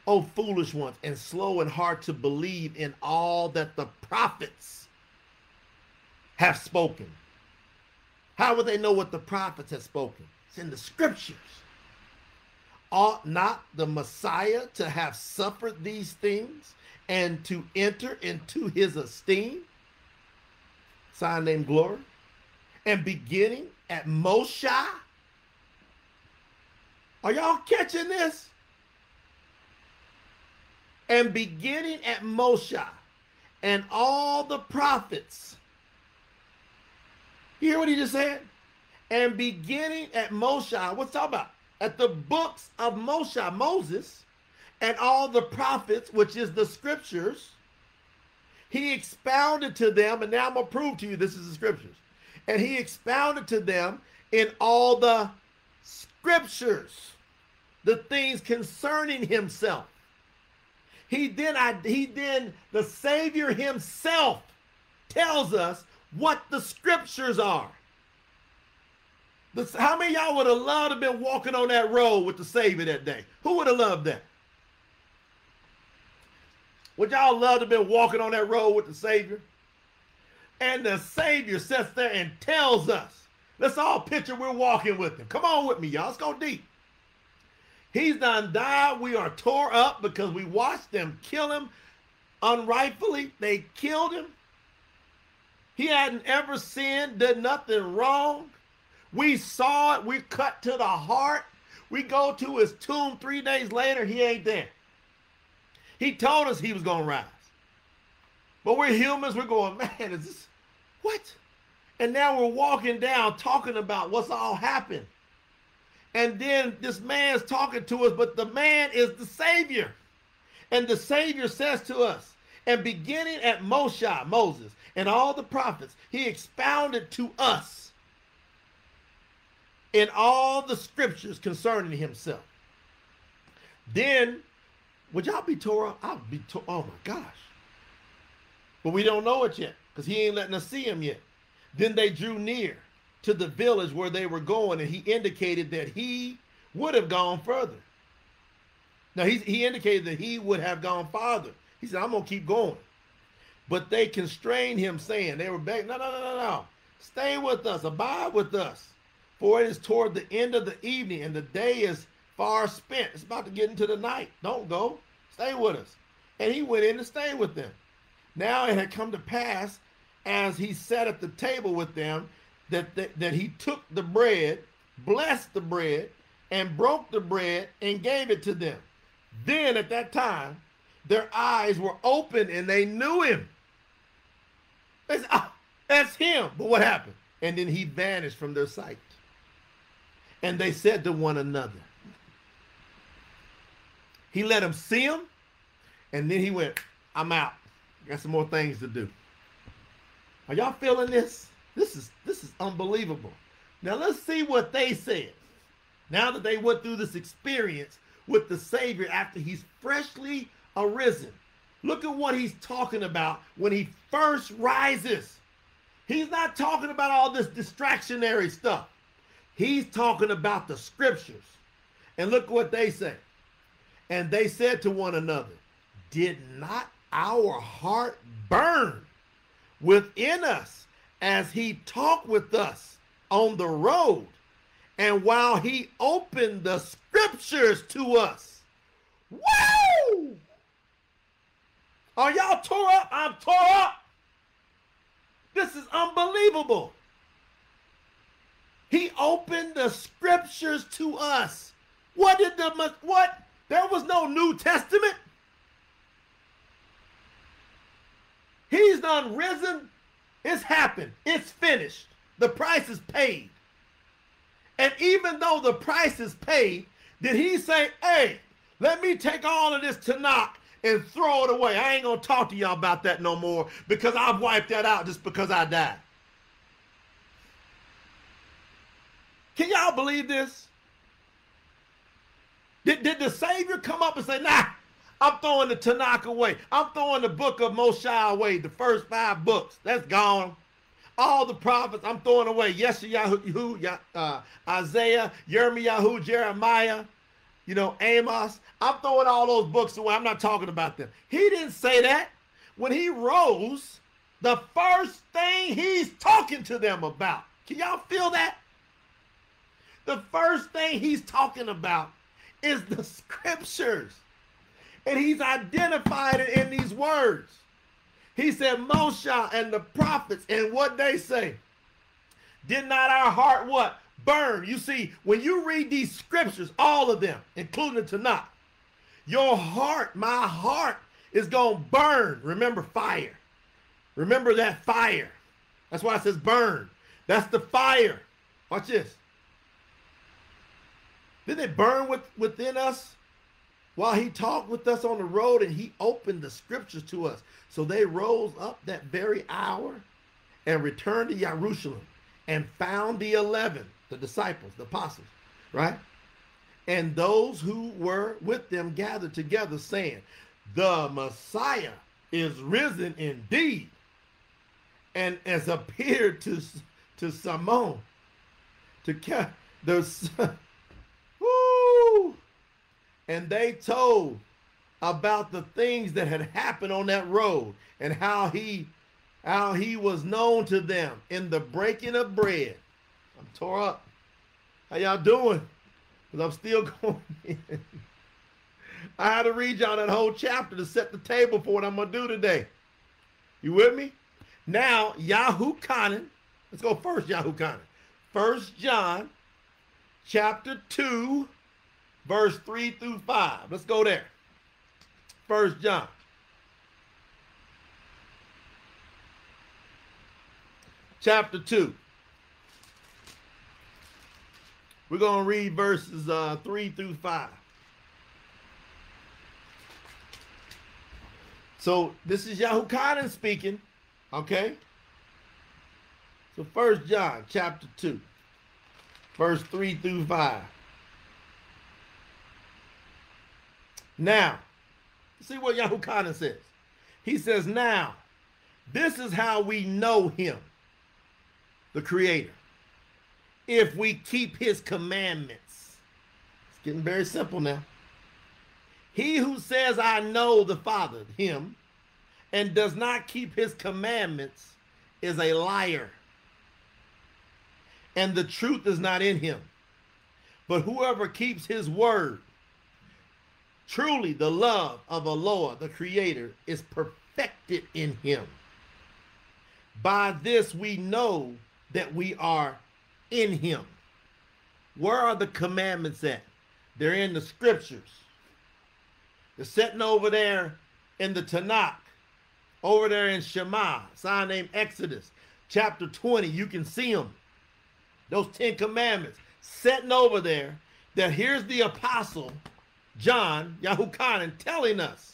O foolish ones, and slow and hard to believe in all that the prophets have spoken. How would they know what the prophets have spoken? It's in the scriptures. Ought not the Messiah to have suffered these things and to enter into his esteem? Sign named glory. And beginning at Moshe. Are y'all catching this? And beginning at Moshe and all the prophets. You hear what he just said? And beginning at Moshe, what's that about? At the books of Moshe, Moses, and all the prophets, which is the scriptures, He expounded to them, and now I'm going to prove to you this is the scriptures. And he expounded to them in all the scriptures the things concerning himself. He then, he then, the Savior himself tells us what the scriptures are. How many of y'all would have loved to have been walking on that road with the Savior that day? Who would have loved that? Would y'all love to have been walking on that road with the Savior? And the Savior sits there and tells us. Let's all picture we're walking with him. Come on with me, y'all. Let's go deep. He's done died. We are tore up because we watched them kill him unrightfully. They killed him. He hadn't ever sinned, did nothing wrong. We saw it. We cut to the heart. We go to his tomb three days later. He ain't there. He told us he was going to rise. But we're humans. We're going, man, is this, what? And now we're walking down talking about what's all happened. And then this man's talking to us, but the man is the Savior. And the Savior says to us, and beginning at Moshe, Moses, and all the prophets, he expounded to us in all the scriptures concerning himself. Then, would y'all be tore up? I'll be tore, oh my gosh. But we don't know it yet, because he ain't letting us see him yet. Then they drew near to the village where they were going, and he indicated that he would have gone further. Now, he, he indicated that he would have gone farther. He said, I'm going to keep going. But they constrained him, saying, they were begging, no, no, no, no, no. Stay with us, abide with us, for it is toward the end of the evening, and the day is far spent. It's about to get into the night. Don't go. Stay with us. And he went in to stay with them. Now it had come to pass, as he sat at the table with them, That, that, that he took the bread, blessed the bread, and broke the bread and gave it to them. Then at that time, their eyes were open and they knew him. They said, oh, that's him. But what happened? And then he vanished from their sight. And they said to one another, he let them see him. And then he went, I'm out. I got some more things to do. Are y'all feeling this? This is this is unbelievable. Now let's see what they said. Now that they went through this experience with the Savior after he's freshly arisen. Look at what he's talking about when he first rises. He's not talking about all this distractionary stuff. He's talking about the scriptures. And look what they say. And they said to one another, did not our heart burn within us as he talked with us on the road, and while he opened the scriptures to us? Woo! Are y'all tore up? I'm tore up. This is unbelievable. He opened the scriptures to us. What did the, what? There was no New Testament. He's done risen. It's happened. It's finished. The price is paid. And even though the price is paid, did he say, hey, let me take all of this Tanakh and throw it away? I ain't going to talk to y'all about that no more because I've wiped that out just because I died. Can y'all believe this? Did, did the Savior come up and say, nah, I'm throwing the Tanakh away. I'm throwing the book of Moshe away, the first five books. That's gone. All the prophets, I'm throwing away. Yeshayahu, uh, Isaiah, Yirmiyahu, Jeremiah, you know, Amos. I'm throwing all those books away. I'm not talking about them. He didn't say that. When he rose, the first thing he's talking to them about. Can y'all feel that? The first thing he's talking about is the scriptures. And he's identified it in these words. He said, Moshe and the prophets, and what they say, did not our heart what? Burn. You see, when you read these scriptures, all of them, including the Tanakh, your heart, my heart, is going to burn. Remember fire. Remember that fire. That's why it says burn. That's the fire. Watch this. Didn't it burn with, within us? while he talked with us on the road, and he opened the scriptures to us. So they rose up that very hour and returned to Jerusalem and found the eleven, the disciples, the apostles, right? And those who were with them gathered together, saying, the Messiah is risen indeed, and has appeared to, to Simon, to Kepha, the, woo! And they told about the things that had happened on that road, and how he, how he was known to them in the breaking of bread. I'm tore up. How y'all doing? Because I'm still going in. I had to read y'all that whole chapter to set the table for what I'm going to do today. You with me? Now, Yahuchanan. Let's go first, Yahuchanan. First John chapter two, verse three through five. Let's go there. First John. Chapter two. We're going to read verses uh, three through five. So this is Yahuchanan speaking, okay? So First John chapter two, verse three through five. Now, see what Yahuchanan says. He says, now, this is how we know him, the Creator, if we keep his commandments. It's getting very simple now. He who says, I know the Father, him, and does not keep his commandments is a liar, and the truth is not in him. But whoever keeps his word, truly the love of Eloah, the Creator, is perfected in him. By this we know that we are in him. Where are the commandments at? They're in the scriptures. They're sitting over there in the Tanakh, over there in Shema, sign named Exodus, chapter twenty. You can see them. Those Ten Commandments sitting over there. That here's the apostle, John, Yahuchanan, telling us.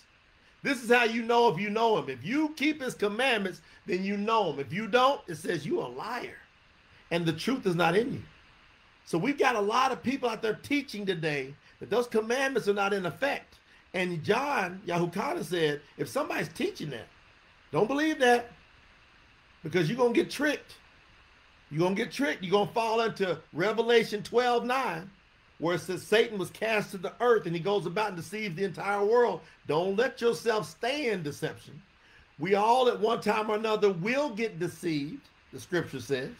This is how you know if you know him. If you keep his commandments, then you know him. If you don't, it says you're a liar, and the truth is not in you. So we've got a lot of people out there teaching today that those commandments are not in effect. And John, Yahuchanan, said, if somebody's teaching that, don't believe that, because you're going to get tricked. You're going to get tricked. You're going to fall into Revelation twelve nine, where it says Satan was cast to the earth and he goes about and deceives the entire world. Don't let yourself stay in deception. We all at one time or another will get deceived, the scripture says,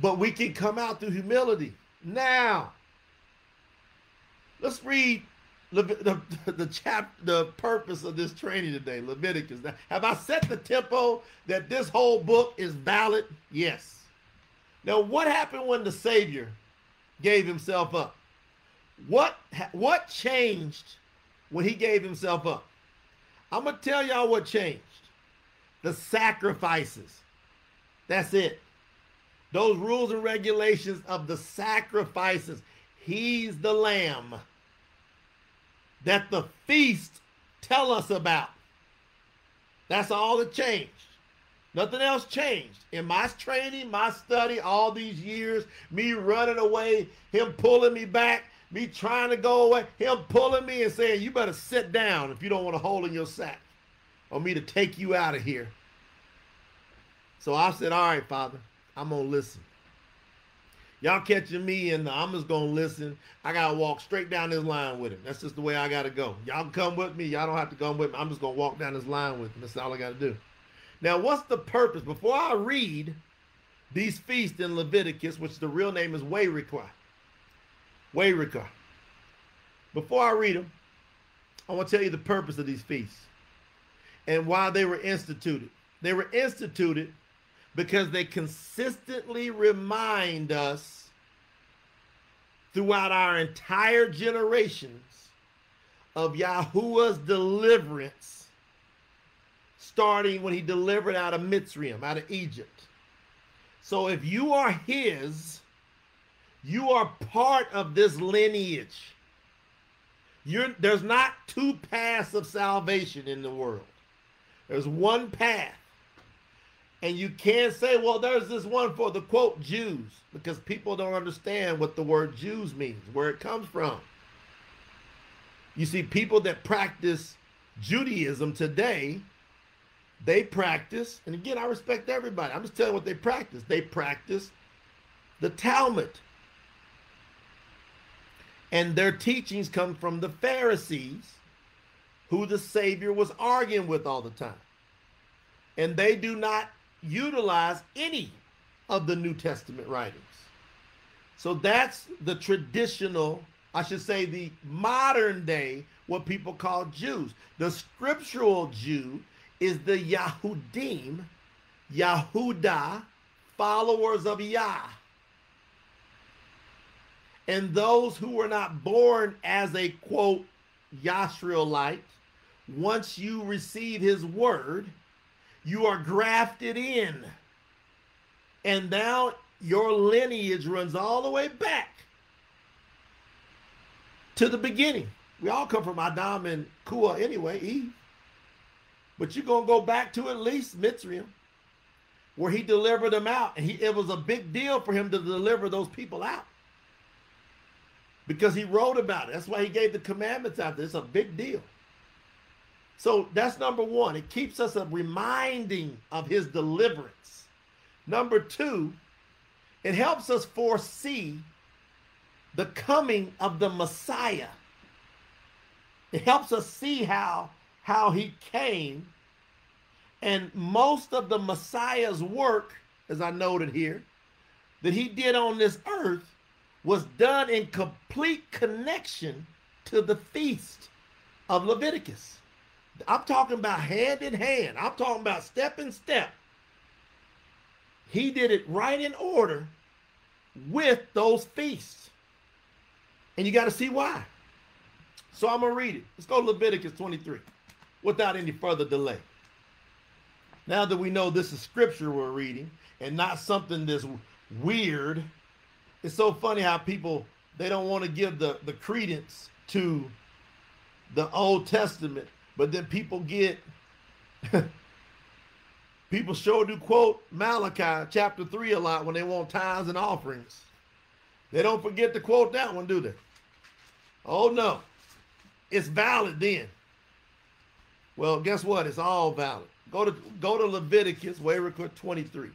but we can come out through humility. Now, let's read The, the, the, chap, the purpose of this training today, Leviticus. Now, have I set the tempo that this whole book is valid? Yes. Now, what happened when the Savior gave himself up? What, what changed when he gave himself up? I'm going to tell y'all what changed. The sacrifices. That's it. Those rules and regulations of the sacrifices. He's the Lamb that the feast tell us about. That's all that changed. Nothing else changed. In my training, my study, all these years, me running away, him pulling me back, me trying to go away, him pulling me and saying, you better sit down if you don't want a hole in your sack, or me to take you out of here. So I said, all right, Father, I'm gonna listen. Y'all catching me, and I'm just going to listen. I got to walk straight down this line with him. That's just the way I got to go. Y'all can come with me. Y'all don't have to come with me. I'm just going to walk down this line with him. That's all I got to do. Now, what's the purpose? Before I read these feasts in Leviticus, which the real name is Wayrika, Wayrika. Before I read them, I want to tell you the purpose of these feasts and why they were instituted. They were instituted because they consistently remind us throughout our entire generations of Yahuwah's deliverance, starting when he delivered out of Mitzrayim, out of Egypt. So if you are his, you are part of this lineage. You're, there's not two paths of salvation in the world. There's one path. And you can't say, well, there's this one for the, quote, Jews, because people don't understand what the word Jews means, where it comes from. You see, people that practice Judaism today, they practice, and again, I respect everybody. I'm just telling you what they practice. They practice the Talmud. And their teachings come from the Pharisees, who the Savior was arguing with all the time. And they do not utilize any of the New Testament writings. So that's the traditional, I should say the modern day, what people call Jews. The scriptural Jew is the Yahudim, Yahuda, followers of Yah. And those who were not born as a, quote, Yisraelite, once you receive his word, you are grafted in. And now your lineage runs all the way back to the beginning. We all come from Adam and Kua anyway, Eve. But you're going to go back to at least Mitzrayim, where he delivered them out. And he, it was a big deal for him to deliver those people out, because he wrote about it. That's why he gave the commandments out there. It's a big deal. So that's number one. It keeps us a reminding of his deliverance. Number two, it helps us foresee the coming of the Messiah. It helps us see how, how he came. And most of the Messiah's work, as I noted here, that he did on this earth was done in complete connection to the feast of Leviticus. I'm talking about hand in hand. I'm talking about step in step. He did it right in order with those feasts. And you got to see why. So I'm going to read it. Let's go to Leviticus twenty-three without any further delay. Now that we know this is scripture we're reading and not something that's weird. It's so funny how people, they don't want to give the, the credence to the Old Testament, but then people get, people sure do quote Malachi chapter three a lot when they want tithes and offerings. They don't forget to quote that one, do they? Oh no, it's valid then. Well, guess what? It's all valid. Go to, go to Leviticus, Leviticus twenty-three.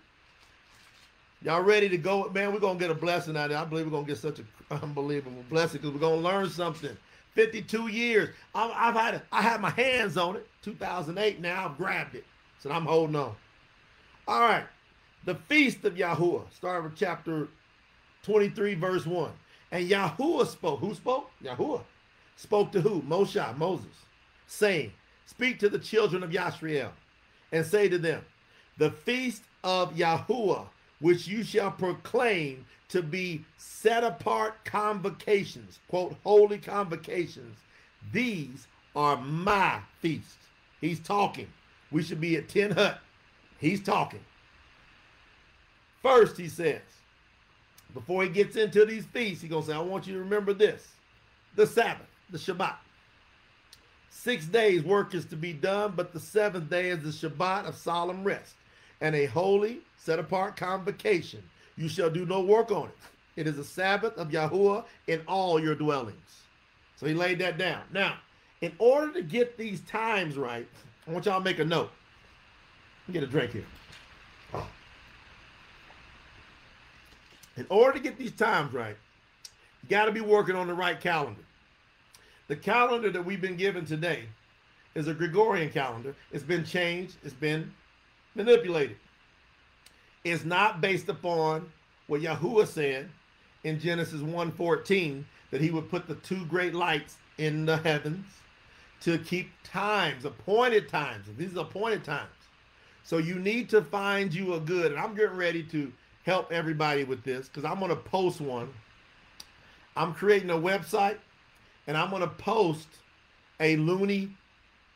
Y'all ready to go? Man, we're going to get a blessing out of it. I believe we're going to get such an unbelievable blessing because we're going to learn something. fifty-two years. I'm, I've had a, I had my hands on it. two thousand eight, now I've grabbed it. So I'm holding on. All right. The Feast of Yahuwah. Start with chapter twenty-three, verse one. And Yahuwah spoke. Who spoke? Yahuwah. Spoke to who? Moshe, Moses. Saying, speak to the children of Yisrael and say to them, the Feast of Yahuwah, which you shall proclaim to be set apart convocations, quote, holy convocations. These are my feasts. He's talking. We should be at Tin Hut. He's talking. First, he says, before he gets into these feasts, he's going to say, I want you to remember this, the Sabbath, the Shabbat. Six days work is to be done, but the seventh day is the Shabbat of solemn rest, and a holy, set-apart convocation. You shall do no work on it. It is a Sabbath of Yahuwah in all your dwellings. So he laid that down. Now, in order to get these times right, I want y'all to make a note. Let me get a drink here. Oh. In order to get these times right, you got to be working on the right calendar. The calendar that we've been given today is a Gregorian calendar. It's been changed. It's been manipulated. It's not based upon what Yahuwah said in Genesis one fourteen, that he would put the two great lights in the heavens to keep times, appointed times. These are appointed times. So you need to find you a good, and I'm getting ready to help everybody with this because I'm going to post one. I'm creating a website and I'm going to post a loony,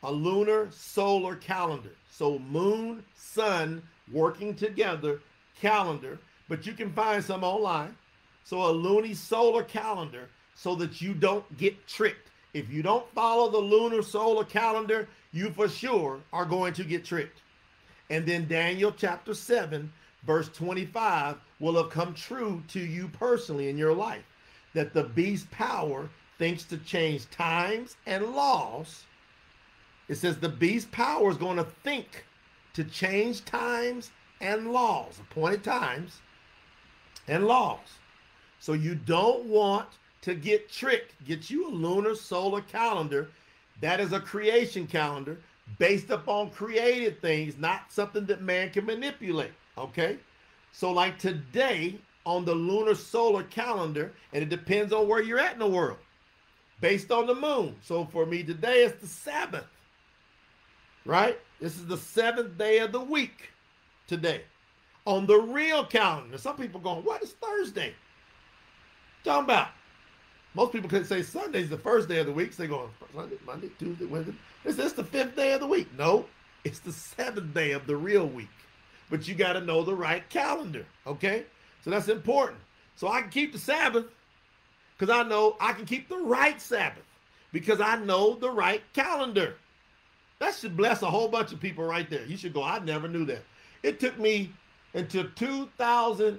a lunar solar calendar. So moon, sun, working together calendar, but you can find some online. So a luni solar calendar so that you don't get tricked. If you don't follow the lunar solar calendar, you for sure are going to get tricked. And then Daniel chapter seven, verse twenty-five will have come true to you personally in your life, that the beast power thinks to change times and laws. It says the beast power is going to think to change times and laws, appointed times and laws. So you don't want to get tricked. Get you a lunar solar calendar. That is a creation calendar based upon created things, not something that man can manipulate, okay? So like today on the lunar solar calendar, and it depends on where you're at in the world, based on the moon. So for me today, it's the Sabbath, right? This is the seventh day of the week today on the real calendar. Some people going, what is Thursday? Talking about. Most people could say Sunday's the first day of the week. So they go Sunday, Monday, Tuesday, Wednesday. Is this the fifth day of the week? No, it's the seventh day of the real week. But you got to know the right calendar, okay? So that's important. So I can keep the Sabbath because I know I can keep the right Sabbath because I know the right calendar. That should bless a whole bunch of people right there. You should go, I never knew that. It took me until two thousand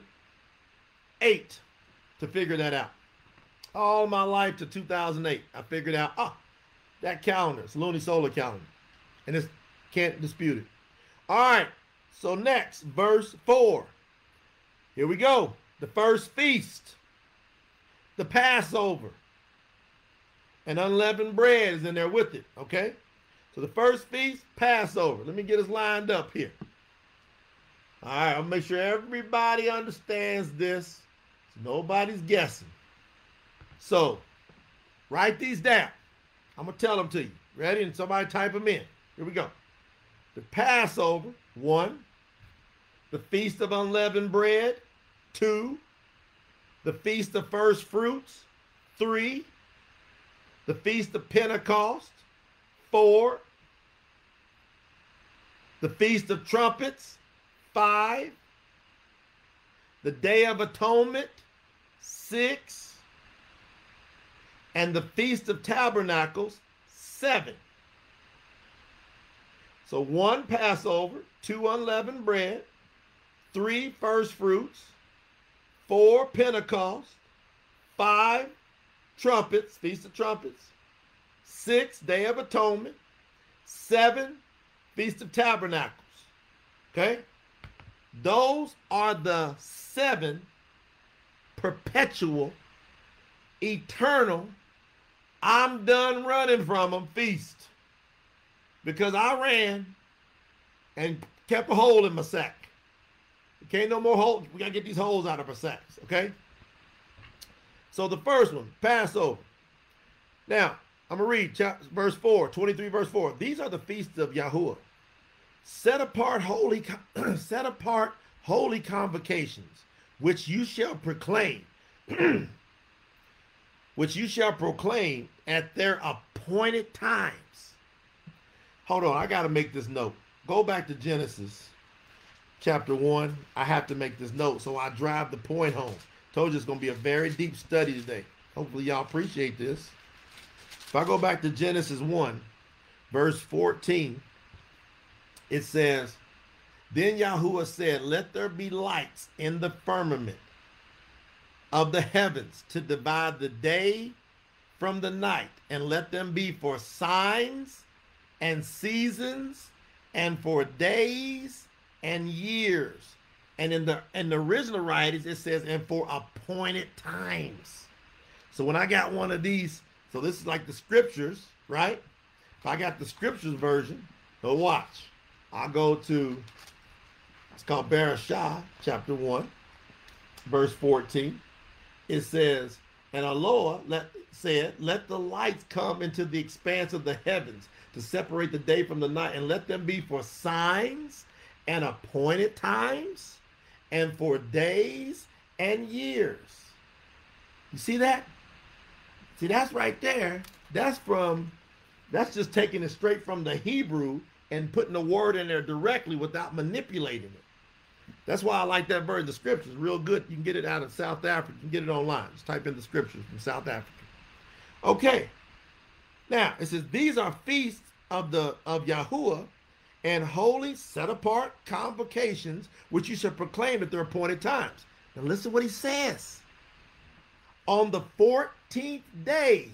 eight to figure that out. All my life to two thousand eight, I figured out, ah, that calendar, it's a lunar solar calendar. And it's, can't dispute it. All right, so next, verse four. Here we go. The first feast, the Passover, and unleavened bread is in there with it, okay? So the first feast, Passover. Let me get us lined up here. All right, I'll make sure everybody understands this. So nobody's guessing. So, write these down. I'm going to tell them to you. Ready? And somebody type them in. Here we go. The Passover, one. The Feast of Unleavened Bread, two. The Feast of First Fruits, three. The Feast of Pentecost, four. The Feast of Trumpets, five. The Day of Atonement, six. And the Feast of Tabernacles, seven. So one Passover, two unleavened bread, three first fruits, four Pentecost, five trumpets, Feast of Trumpets, six Day of Atonement, seven Feast of Tabernacles. Okay? Those are the seven perpetual, eternal, I'm done running from them feast, because I ran and kept a hole in my sack. Okay, no more holes. We got to get these holes out of our sacks, okay? So the first one, Passover. Now, I'm going to read chapter, verse four, twenty-three, verse four. These are the feasts of Yahuwah. Set apart holy, set apart holy convocations, which you shall proclaim, which you shall proclaim at their appointed times. Hold on, I got to make this note. Go back to Genesis chapter one. I have to make this note so I drive the point home. Told you it's going to be a very deep study today. Hopefully y'all appreciate this. If I go back to Genesis one, verse fourteen, it says, then Yahuwah said, let there be lights in the firmament of the heavens to divide the day from the night, and let them be for signs and seasons and for days and years. And in the in the original writings it says and for appointed times. So when I got one of these, so this is like the scriptures, right? If I got the scriptures version, so watch. I'll go to, it's called Bereshah chapter one, verse fourteen. It says, and Eloah let, said, let the lights come into the expanse of the heavens to separate the day from the night, and let them be for signs and appointed times and for days and years. You see that? See, that's right there. That's from, that's just taking it straight from the Hebrew and putting the word in there directly without manipulating it. That's why I like that verse. The scriptures real good. You can get it out of South Africa. You can get it online. Just type in the scriptures from South Africa. Okay. Now it says these are feasts of the of Yahuwah and holy set apart convocations which you should proclaim at their appointed times. Now listen what he says. On the fourteenth day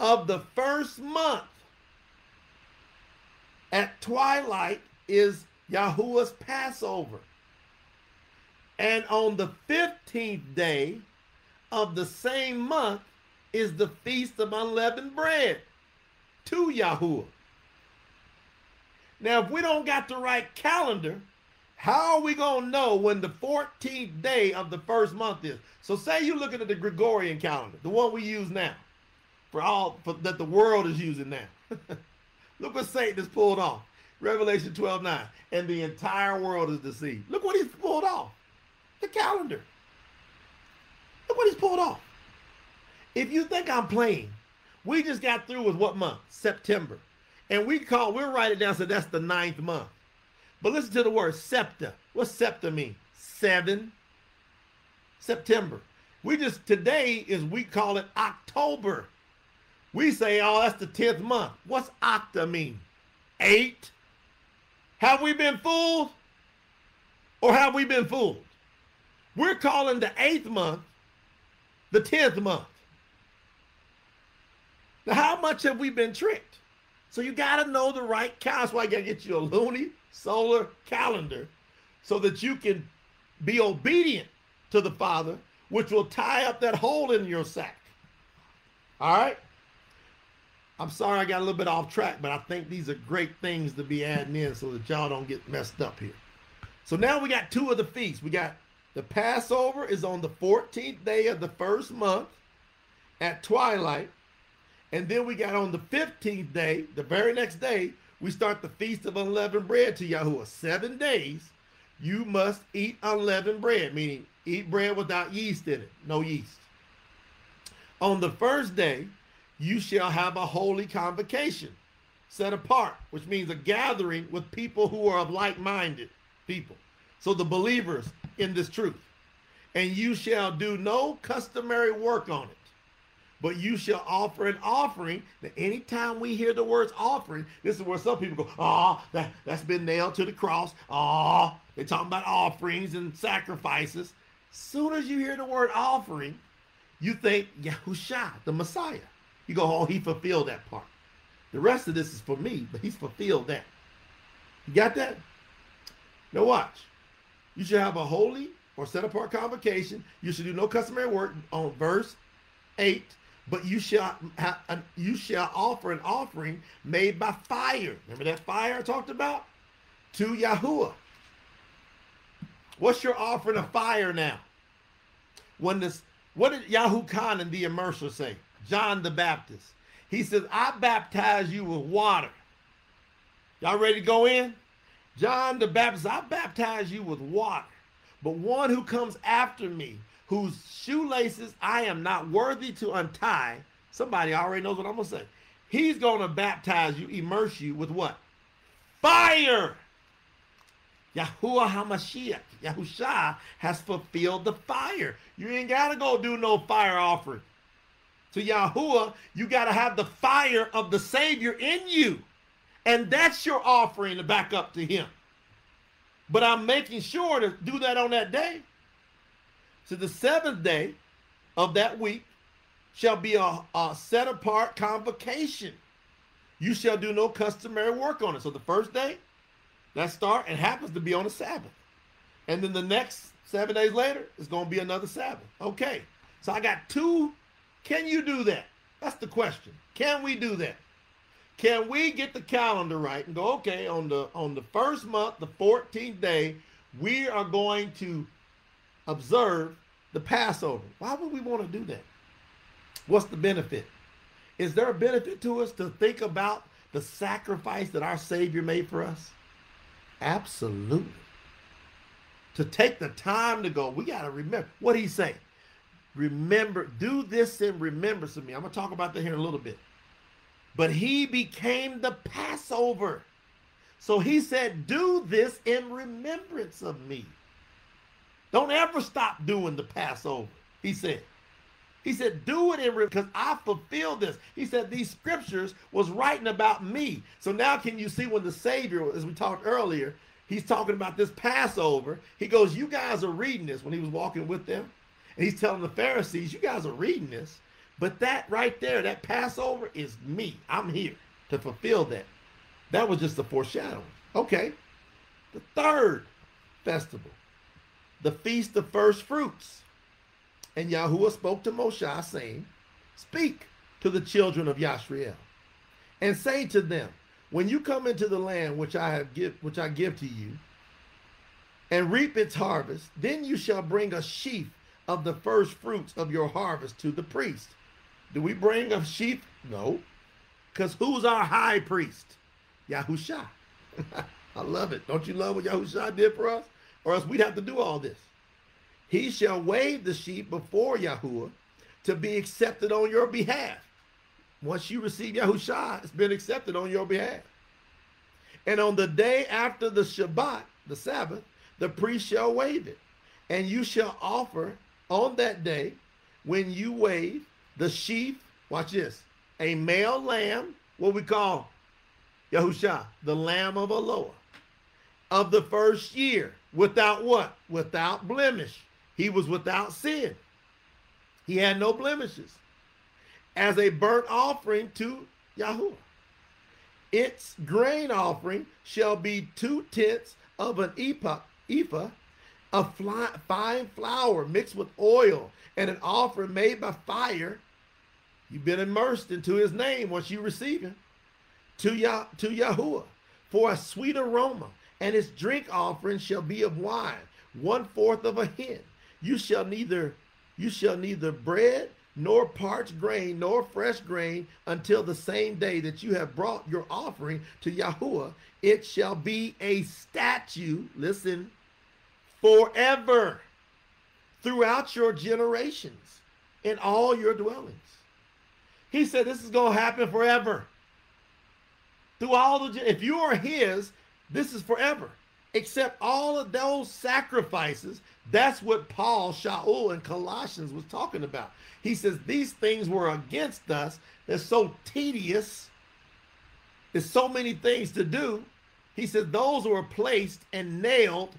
of the first month at twilight is Yahuwah's Passover. And on the fifteenth day of the same month is the Feast of Unleavened Bread to Yahuwah. Now, if we don't got the right calendar, how are we going to know when the fourteenth day of the first month is? So say you're looking at the Gregorian calendar, the one we use now, for all for, that the world is using now. Look what Satan has pulled off. Revelation twelve nine, and the entire world is deceived. Look what he's pulled off. The calendar. Look what he's pulled off. If you think I'm playing, we just got through with what month? September. And we call, we'll write it down, so that's the ninth month. But listen to the word septa. What's septa mean? Seven. September. We just, today is, we call it October. We say, oh, that's the tenth month. What's octa mean? Eight. Have we been fooled? Or have we been fooled? We're calling the eighth month the tenth month. Now, how much have we been tricked? So you got to know the right calendar. That's why I got to get you a lunar solar calendar so that you can be obedient to the Father, which will tie up that hole in your sack. All right? I'm sorry I got a little bit off track, but I think these are great things to be adding in so that y'all don't get messed up here. So now we got two of the feasts. We got the Passover is on the fourteenth day of the first month at twilight. And then we got on the fifteenth day, the very next day, we start the Feast of Unleavened Bread to Yahuwah. Seven days, you must eat unleavened bread, meaning eat bread without yeast in it, no yeast. On the first day, you shall have a holy convocation set apart, which means a gathering with people who are of like-minded people. So the believers in this truth. And you shall do no customary work on it. But you shall offer an offering. That anytime we hear the words offering, this is where some people go, oh, that, that's been nailed to the cross. Oh, they're talking about offerings and sacrifices. Soon as you hear the word offering, you think Yahusha, the Messiah. You go, oh, he fulfilled that part. The rest of this is for me, but he's fulfilled that. You got that? Now watch. You shall have a holy or set apart convocation. You should do no customary work on verse eight. But you shall have an, you shall offer an offering made by fire. Remember that fire I talked about? To Yahuwah. What's your offering of fire now? When this, what did Yahuchanan the immerser say? John the Baptist. He says, I baptize you with water. Y'all ready to go in? John the Baptist, I baptize you with water. But one who comes after me, whose shoelaces I am not worthy to untie. Somebody already knows what I'm going to say. He's going to baptize you, immerse you with what? Fire! Yahuwah Hamashiach, Yahushua has fulfilled the fire. You ain't got to go do no fire offering. To Yahuwah, you got to have the fire of the Savior in you. And that's your offering to back up to him. But I'm making sure to do that on that day. So the seventh day of that week shall be a, a set apart convocation. You shall do no customary work on it. So the first day, that start, it happens to be on a Sabbath. And then the next seven days later, it's going to be another Sabbath. Okay, so I got two. Can you do that? That's the question. Can we do that? Can we get the calendar right and go, okay, on the, on the first month, the fourteenth day, we are going to observe the Passover. Why would we want to do that? What's the benefit? Is there a benefit to us to think about the sacrifice that our Savior made for us? Absolutely. To take the time to go, we got to remember what he said. Remember, do this in remembrance of me. I'm going to talk about that here in a little bit. But he became the Passover. So he said, do this in remembrance of me. Don't ever stop doing the Passover, he said. He said, do it in because I fulfilled this. He said, these scriptures was writing about me. So now can you see when the Savior, as we talked earlier, he's talking about this Passover. He goes, you guys are reading this when he was walking with them. And he's telling the Pharisees, you guys are reading this. But that right there, that Passover is me. I'm here to fulfill that. That was just the foreshadowing. Okay. The third festival, the Feast of First Fruits. And Yahuwah spoke to Moshe, saying, speak to the children of Yisrael, and say to them, when you come into the land which I have give, which I give to you, and reap its harvest, then you shall bring a sheaf of the first fruits of your harvest to the priest. Do we bring a sheaf? No. Because who's our high priest? Yahusha. I love it. Don't you love what Yahusha did for us? Or else we'd have to do all this. He shall wave the sheep before Yahuwah to be accepted on your behalf. Once you receive Yahushua, it's been accepted on your behalf. And on the day after the Shabbat, the Sabbath, the priest shall wave it. And you shall offer on that day, when you wave the sheaf, watch this, a male lamb, what we call Yahushua, the lamb of Eloah, of the first year, without what? Without blemish. He was without sin. He had no blemishes. As a burnt offering to Yahuwah. Its grain offering shall be two-tenths of an ephah, ephah of fly, fine flour mixed with oil, and an offering made by fire. You've been immersed into his name once you receive him. To, Yah, to Yahuwah for a sweet aroma, and its drink offering shall be of wine, one-fourth of a hin. You shall neither, you shall neither bread, nor parched grain, nor fresh grain, until the same day that you have brought your offering to Yahuwah. It shall be a statute, listen, forever, throughout your generations, in all your dwellings. He said this is going to happen forever. Through all the, if you are his, this is forever. Except all of those sacrifices, that's what Paul, Shaul, and Colossians was talking about. He says these things were against us. They're so tedious. There's so many things to do. He said those were placed and nailed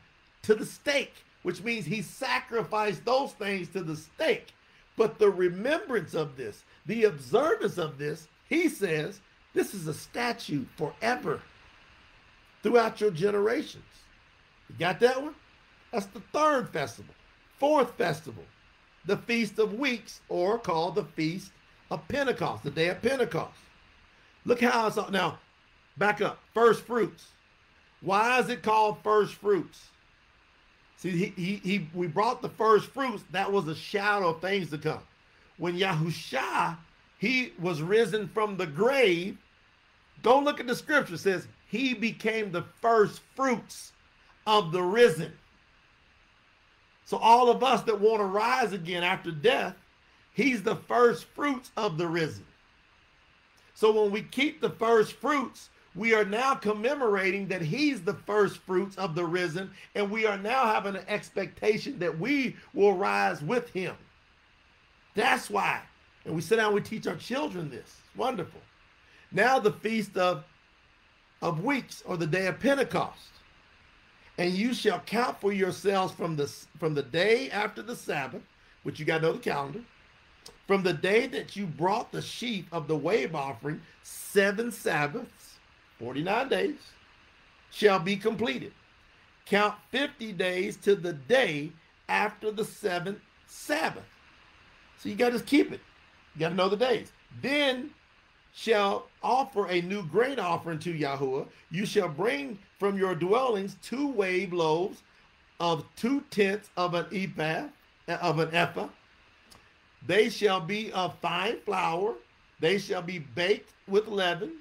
to the stake, which means he sacrificed those things to the stake. But the remembrance of this, the observance of this, he says, this is a statute forever throughout your generations. You got that one? That's the third festival. Fourth festival, the Feast of Weeks, or called the Feast of Pentecost, the day of Pentecost. Look how it's, now, back up, first fruits. Why is it called first fruits? See, he, he, he, we brought the first fruits, that was a shadow of things to come. When Yahushua, he was risen from the grave, go look at the scripture, it says, he became the first fruits of the risen. So all of us that want to rise again after death, he's the first fruits of the risen. So when we keep the first fruits, we are now commemorating that he's the first fruits of the risen, and we are now having an expectation that we will rise with him. That's why. And we sit down and we teach our children this. It's wonderful. Now the Feast of of weeks, or the day of Pentecost. And you shall count for yourselves from the, from the day after the Sabbath, which you got to know the calendar, from the day that you brought the sheaf of the wave offering, seven Sabbaths, forty-nine days, shall be completed. Count fifty days to the day after the seventh Sabbath. So you got to just keep it. You got to know the days. Then shall offer a new grain offering to Yahuwah. You shall bring from your dwellings two wave loaves of two-tenths of an ephah, of an ephah. They shall be of fine flour. They shall be baked with leaven.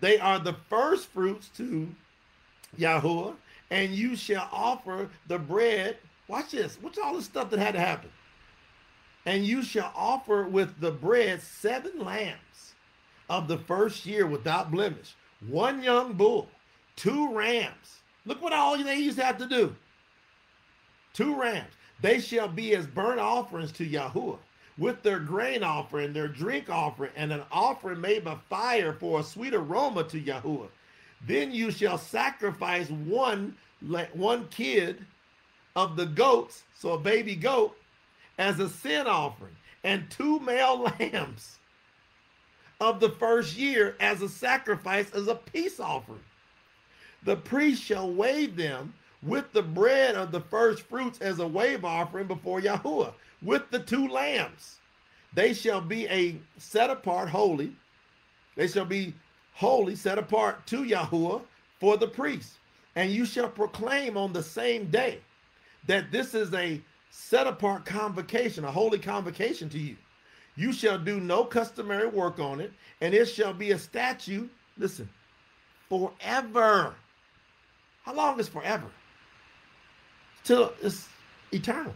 They are the first fruits to Yahuwah. And you shall offer the bread. Watch this. What's all this stuff that had to happen? And you shall offer with the bread seven lambs of the first year without blemish, one young bull, two rams. Look what all they used to have to do. Two rams. They shall be as burnt offerings to Yahuwah. with their grain offering, their drink offering, and an offering made by fire for a sweet aroma to Yahuwah. Then you shall sacrifice one, one kid of the goats, so a baby goat, as a sin offering, and two male lambs of the first year as a sacrifice, as a peace offering. The priest shall wave them with the bread of the first fruits as a wave offering before Yahuwah, with the two lambs. They shall be a set apart holy. They shall be holy, set apart to Yahuwah for the priest. And you shall proclaim on the same day that this is a set apart convocation, a holy convocation to you. You shall do no customary work on it, and it shall be a statute, listen, forever. How long is forever? Till it's eternal.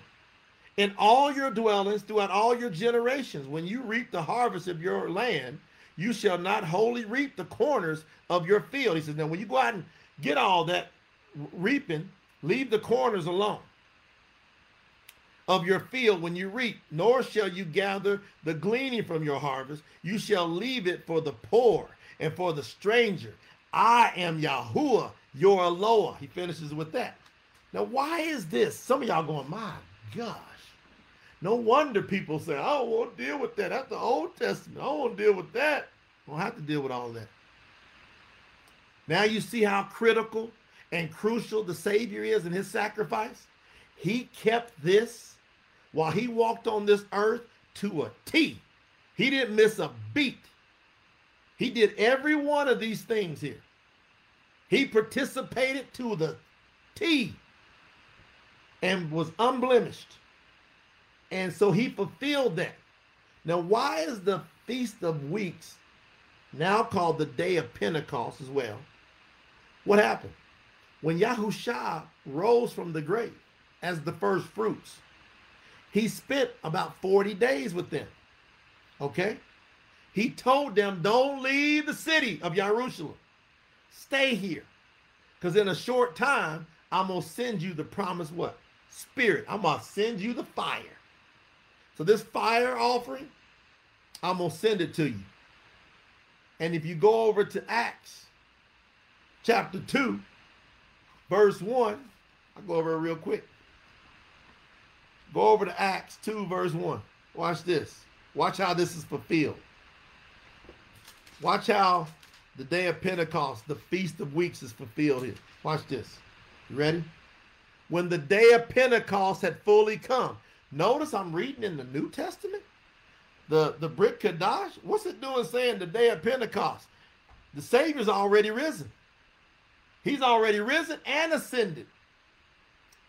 In all your dwellings, throughout all your generations, when you reap the harvest of your land, you shall not wholly reap the corners of your field. He says, now when you go out and get all that reaping, leave the corners alone of your field when you reap, nor shall you gather the gleaning from your harvest. You shall leave it for the poor and for the stranger. I am Yahuwah, your Eloah. He finishes with that. Now, why is this? Some of y'all going, my gosh. No wonder people say, I don't want to deal with that. That's the Old Testament. I don't want to deal with that. I don't have to deal with all that. Now you see how critical and crucial the Savior is in his sacrifice. He kept this while he walked on this earth to a T. He didn't miss a beat. He did every one of these things here. He participated to the T and was unblemished. And so he fulfilled that. Now, why is the Feast of Weeks now called the Day of Pentecost as well? What happened? When Yahushua rose from the grave as the first fruits, he spent about forty days with them, okay? He told them, don't leave the city of Jerusalem. Stay here, because in a short time, I'm going to send you the promised what? Spirit. I'm going to send you the fire. So this fire offering, I'm going to send it to you. And if you go over to Acts chapter two, verse one, I'll go over it real quick. Go over to Acts two, verse one. Watch this. Watch how this is fulfilled. Watch how the Day of Pentecost, the Feast of Weeks, is fulfilled here. Watch this. You ready? When the Day of Pentecost had fully come. Notice I'm reading in the New Testament. The, the Brit Kadash. What's it doing saying the Day of Pentecost? The Savior's already risen. He's already risen and ascended.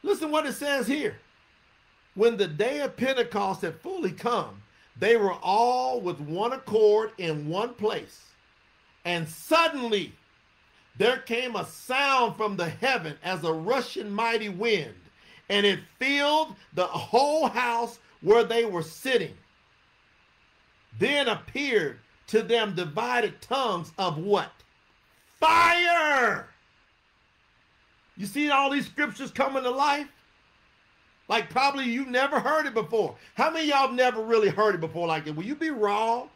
Listen what it says here. When the Day of Pentecost had fully come, they were all with one accord in one place. And suddenly there came a sound from the heaven as a rushing mighty wind, and it filled the whole house where they were sitting. Then appeared to them divided tongues of what? Fire! You see all these scriptures coming to life? Like probably you've never heard it before. How many of y'all have never really heard it before like that? Will you be wrong?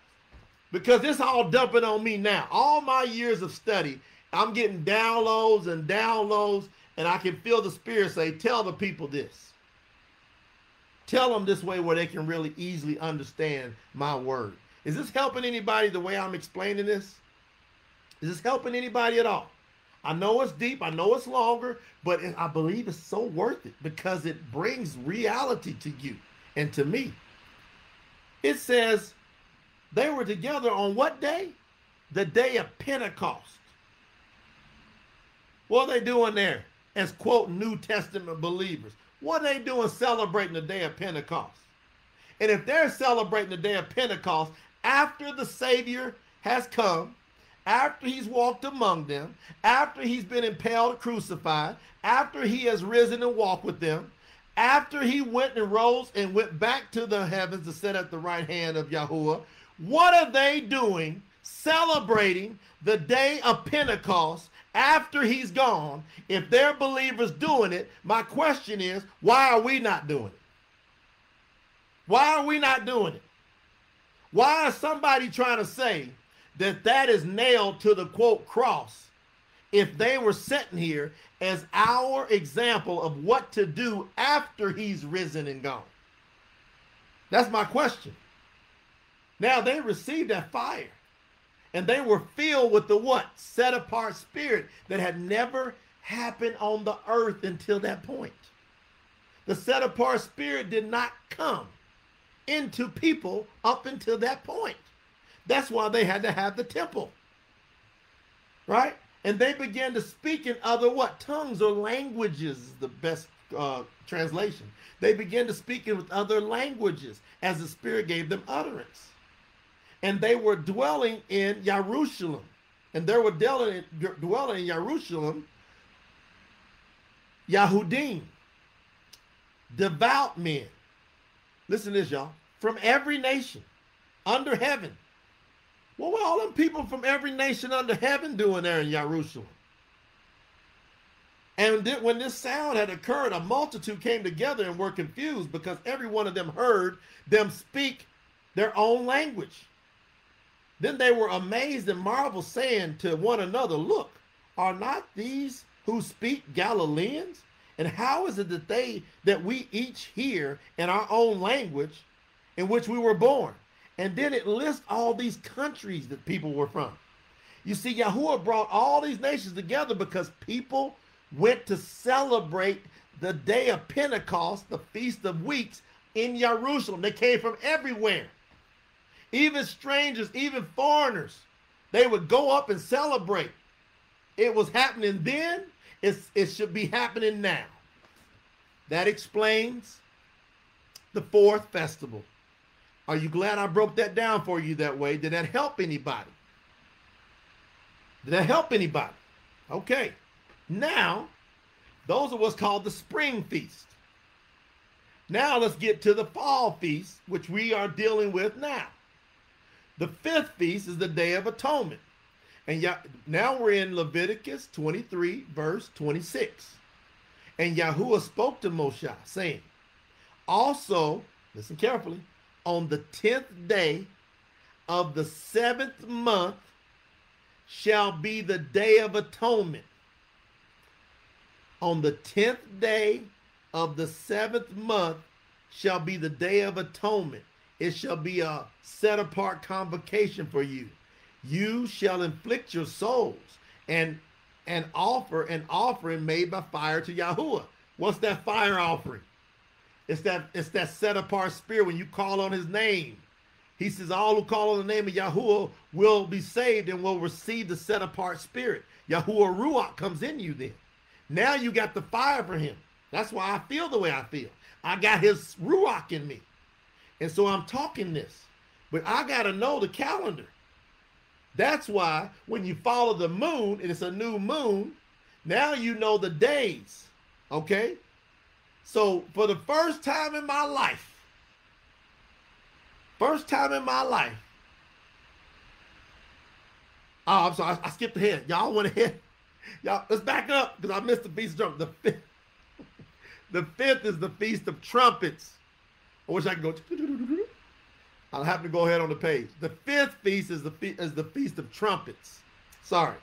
Because it's all dumping on me now. All my years of study, I'm getting downloads and downloads, and I can feel the Spirit say, tell the people this. Tell them this way where they can really easily understand my word. Is this helping anybody the way I'm explaining this? Is this helping anybody at all? I know it's deep. I know it's longer, but it, I believe it's so worth it because it brings reality to you and to me. It says they were together on what day? The Day of Pentecost. What are they doing there as, quote, New Testament believers? What are they doing celebrating the Day of Pentecost? And if they're celebrating the Day of Pentecost after the Savior has come, after he's walked among them, after he's been impaled, crucified, after he has risen and walked with them, after he went and rose and went back to the heavens to sit at the right hand of Yahuwah, what are they doing celebrating the Day of Pentecost after he's gone? If they're believers doing it, my question is, why are we not doing it? Why are we not doing it? Why is somebody trying to say that that is nailed to the, quote, cross, if they were sitting here as our example of what to do after he's risen and gone? That's my question. Now, they received that fire, and they were filled with the what? Set-apart spirit that had never happened on the earth until that point. The set-apart spirit did not come into people up until that point. That's why they had to have the temple, right? And they began to speak in other what? Tongues or languages is the best uh, translation. They began to speak in with other languages as the Spirit gave them utterance. And they were dwelling in Yerushalem. And they were dwelling in, dwelling in Yerushalem, Yahudim, devout men. Listen to this, y'all. From every nation under heaven. What were all them people from every nation under heaven doing there in Yerushalem? And then when this sound had occurred, a multitude came together and were confused, because every one of them heard them speak their own language. Then they were amazed and marveled, saying to one another, "Look, are not these who speak Galileans? And how is it that they that we each hear in our own language in which we were born?" And then it lists all these countries that people were from. You see, Yahuwah brought all these nations together because people went to celebrate the day of Pentecost, the Feast of Weeks, in Jerusalem. They came from everywhere. Even strangers, even foreigners, they would go up and celebrate. It was happening then. It's, it should be happening now. That explains the fourth festival. Are you glad I broke that down for you that way? Did that help anybody? Did that help anybody? Okay. Now, those are what's called the spring feast. Now let's get to the fall feast, which we are dealing with now. The fifth feast is the Day of Atonement. And now we're in Leviticus twenty-three, verse twenty-six. And Yahuwah spoke to Moshe, saying, "Also," listen carefully, "on the tenth day of the seventh month shall be the Day of Atonement." On the tenth day of the seventh month shall be the Day of Atonement. It shall be a set-apart convocation for you. You shall inflict your souls and, and offer an offering made by fire to Yahuwah. What's that fire offering? It's that, it's that set-apart spirit when you call on his name. He says, all who call on the name of Yahuwah will be saved and will receive the set-apart spirit. Yahuwah Ruach comes in you then. Now you got the fire for him. That's why I feel the way I feel. I got his Ruach in me. And so I'm talking this. But I got to know the calendar. That's why when you follow the moon and it's a new moon, now you know the days, okay? So for the first time in my life, first time in my life, oh, I'm sorry, I, I skipped ahead. Y'all went ahead. Y'all, let's back up because I missed the Feast of Trumpets. The fifth, the fifth is the Feast of Trumpets. I wish I could go. I'll have to go ahead on the page. The fifth feast is the is the Feast of Trumpets. Sorry.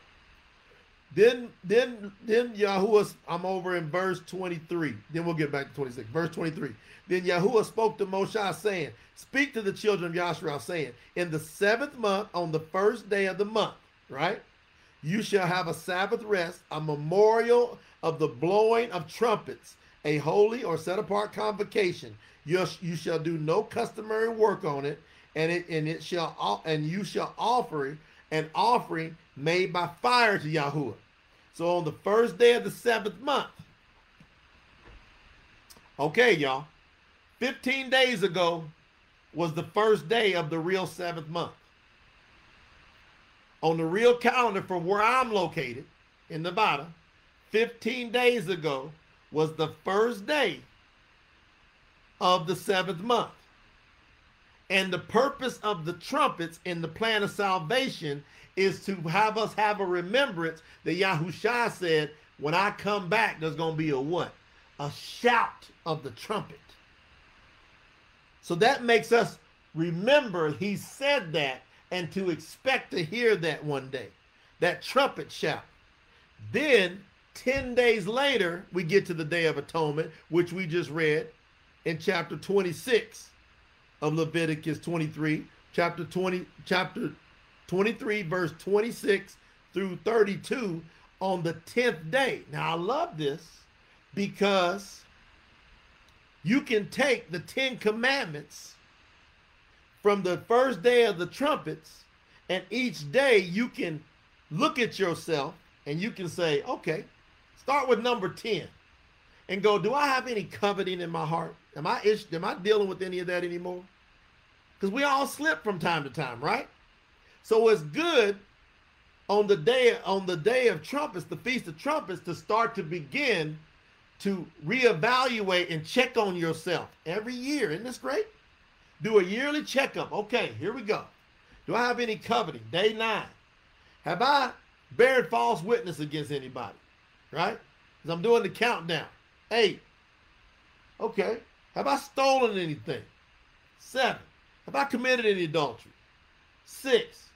Then, then, then Yahuwah, I'm over in verse twenty-three. Then we'll get back to twenty-six. Verse twenty-three. Then Yahuwah spoke to Moshe, saying, "Speak to the children of Yisrael, saying, in the seventh month, on the first day of the month," right? "You shall have a Sabbath rest, a memorial of the blowing of trumpets, a holy or set-apart convocation. You, you shall do no customary work on it, and it and it shall and you shall offer an offering made by fire to Yahuwah." So on the first day of the seventh month. Okay, y'all. fifteen days ago was the first day of the real seventh month. On the real calendar from where I'm located in Nevada, fifteen days ago was the first day of the seventh month. And the purpose of the trumpets in the plan of salvation is to have us have a remembrance that Yahushua said, when I come back, there's going to be a what? A shout of the trumpet. So that makes us Remember, he said that, and to expect to hear that one day, that trumpet shout. Then ten days later, we get to the Day of Atonement, which we just read in chapter twenty-six of Leviticus twenty-three, chapter twenty, chapter twenty-three, verse twenty-six through thirty-two, on the tenth day. Now, I love this because you can take the Ten Commandments from the first day of the trumpets, and each day you can look at yourself and you can say, okay, start with number ten and go, do I have any coveting in my heart? Am I ish, am I dealing with any of that anymore? Because we all slip from time to time, right? So it's good on the day, on the day of trumpets, the Feast of Trumpets, to start to begin to reevaluate and check on yourself every year. Isn't this great? Do a yearly checkup. Okay, here we go. Do I have any coveting? Day nine. Have I bared false witness against anybody? Right? Because I'm doing the countdown. Eight. Okay. Have I stolen anything? Seven. Have I committed any adultery? Six.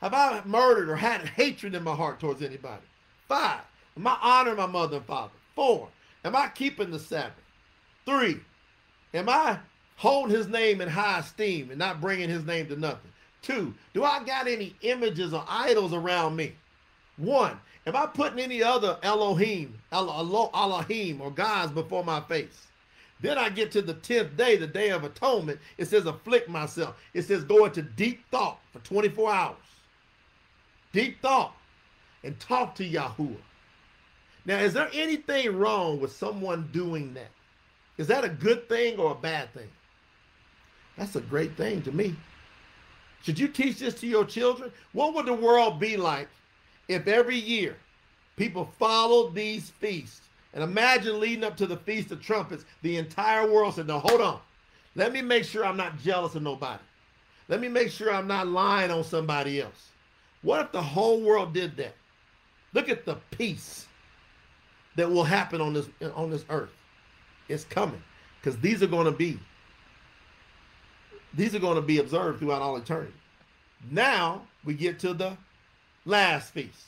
Have I murdered or had hatred in my heart towards anybody? Five. Am I honoring my mother and father? Four. Am I keeping the Sabbath? Three, am I holding his name in high esteem and not bringing his name to nothing? Two, do I got any images or idols around me? One, am I putting any other Elohim, Elohim or gods before my face? Then I get to the tenth day, the Day of Atonement. It says afflict myself. It says go into deep thought for twenty-four hours. Deep thought and talk to Yahuwah. Now, is there anything wrong with someone doing that? Is that a good thing or a bad thing? That's a great thing to me. Should you teach this to your children? What would the world be like if every year people followed these feasts? And imagine leading up to the Feast of Trumpets, the entire world said, no, hold on. Let me make sure I'm not jealous of nobody. Let me make sure I'm not lying on somebody else. What if the whole world did that? Look at the peace that will happen on this on this earth. It's coming, because these are going to be these are going to be observed throughout all eternity. Now we get to the last feast.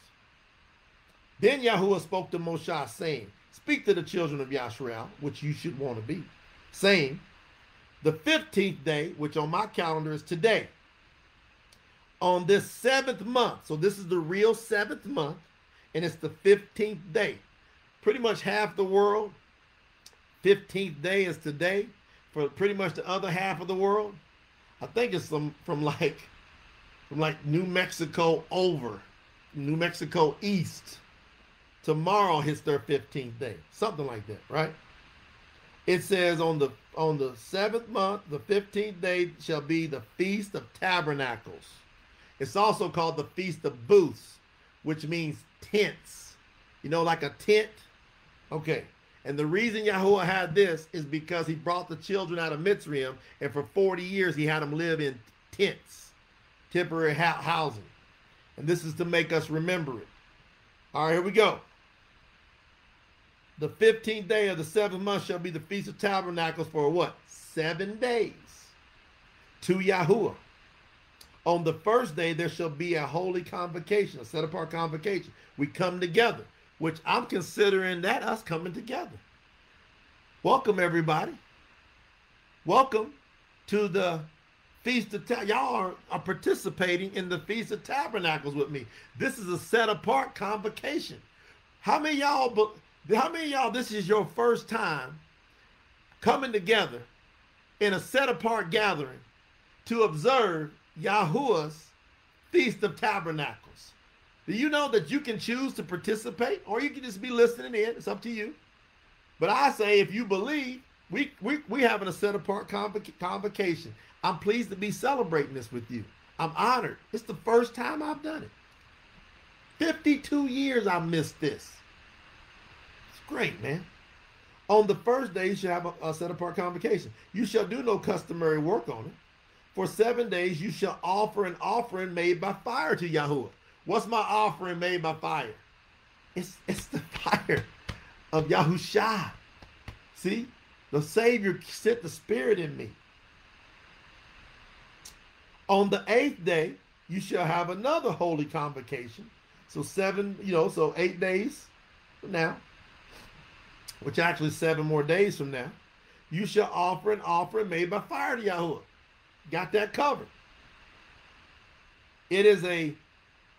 Then Yahuwah spoke to Moshe, saying, "Speak to the children of Yisrael, which you should want to be, saying, the fifteenth day, which on my calendar is today, on this seventh month." So this is the real seventh month, and it's the fifteenth day. Pretty much half the world, fifteenth day is today. For pretty much the other half of the world, I think it's some from like from like New Mexico over, New Mexico east. Tomorrow hits their fifteenth day, something like that, right? It says on the on the seventh month, the fifteenth day shall be the Feast of Tabernacles. It's also called the Feast of Booths, which means tents. You know, like a tent. Okay, and the reason Yahuwah had this is because he brought the children out of Mitzrayim, and for forty years he had them live in tents, temporary housing. And this is to make us remember it. All right, here we go. The fifteenth day of the seventh month shall be the Feast of Tabernacles for what? Seven days to Yahuwah. On the first day, there shall be a holy convocation, a set-apart convocation. We come together, which I'm considering that us coming together. Welcome, everybody. Welcome to the Feast of Tabernacles. Y'all are, are participating in the Feast of Tabernacles with me. This is a set-apart convocation. How many y'all, how many y'all, this is your first time coming together in a set-apart gathering to observe Yahuwah's Feast of Tabernacles? Do you know that you can choose to participate, or you can just be listening in? It's up to you. But I say, if you believe, we we we having a set-apart convoc convocation. I'm pleased to be celebrating this with you. I'm honored. It's the first time I've done it. fifty-two years I missed this. It's great, man. On the first day, you shall have a, a set-apart convocation. You shall do no customary work on it. For seven days, you shall offer an offering made by fire to Yahuwah. What's my offering made by fire? It's, it's the fire of Yahusha. See, the Savior sent the Spirit in me. On the eighth day, you shall have another holy convocation. So seven, you know, so eight days from now, which actually seven more days from now, you shall offer an offering made by fire to Yahuwah. Got that covered. It is a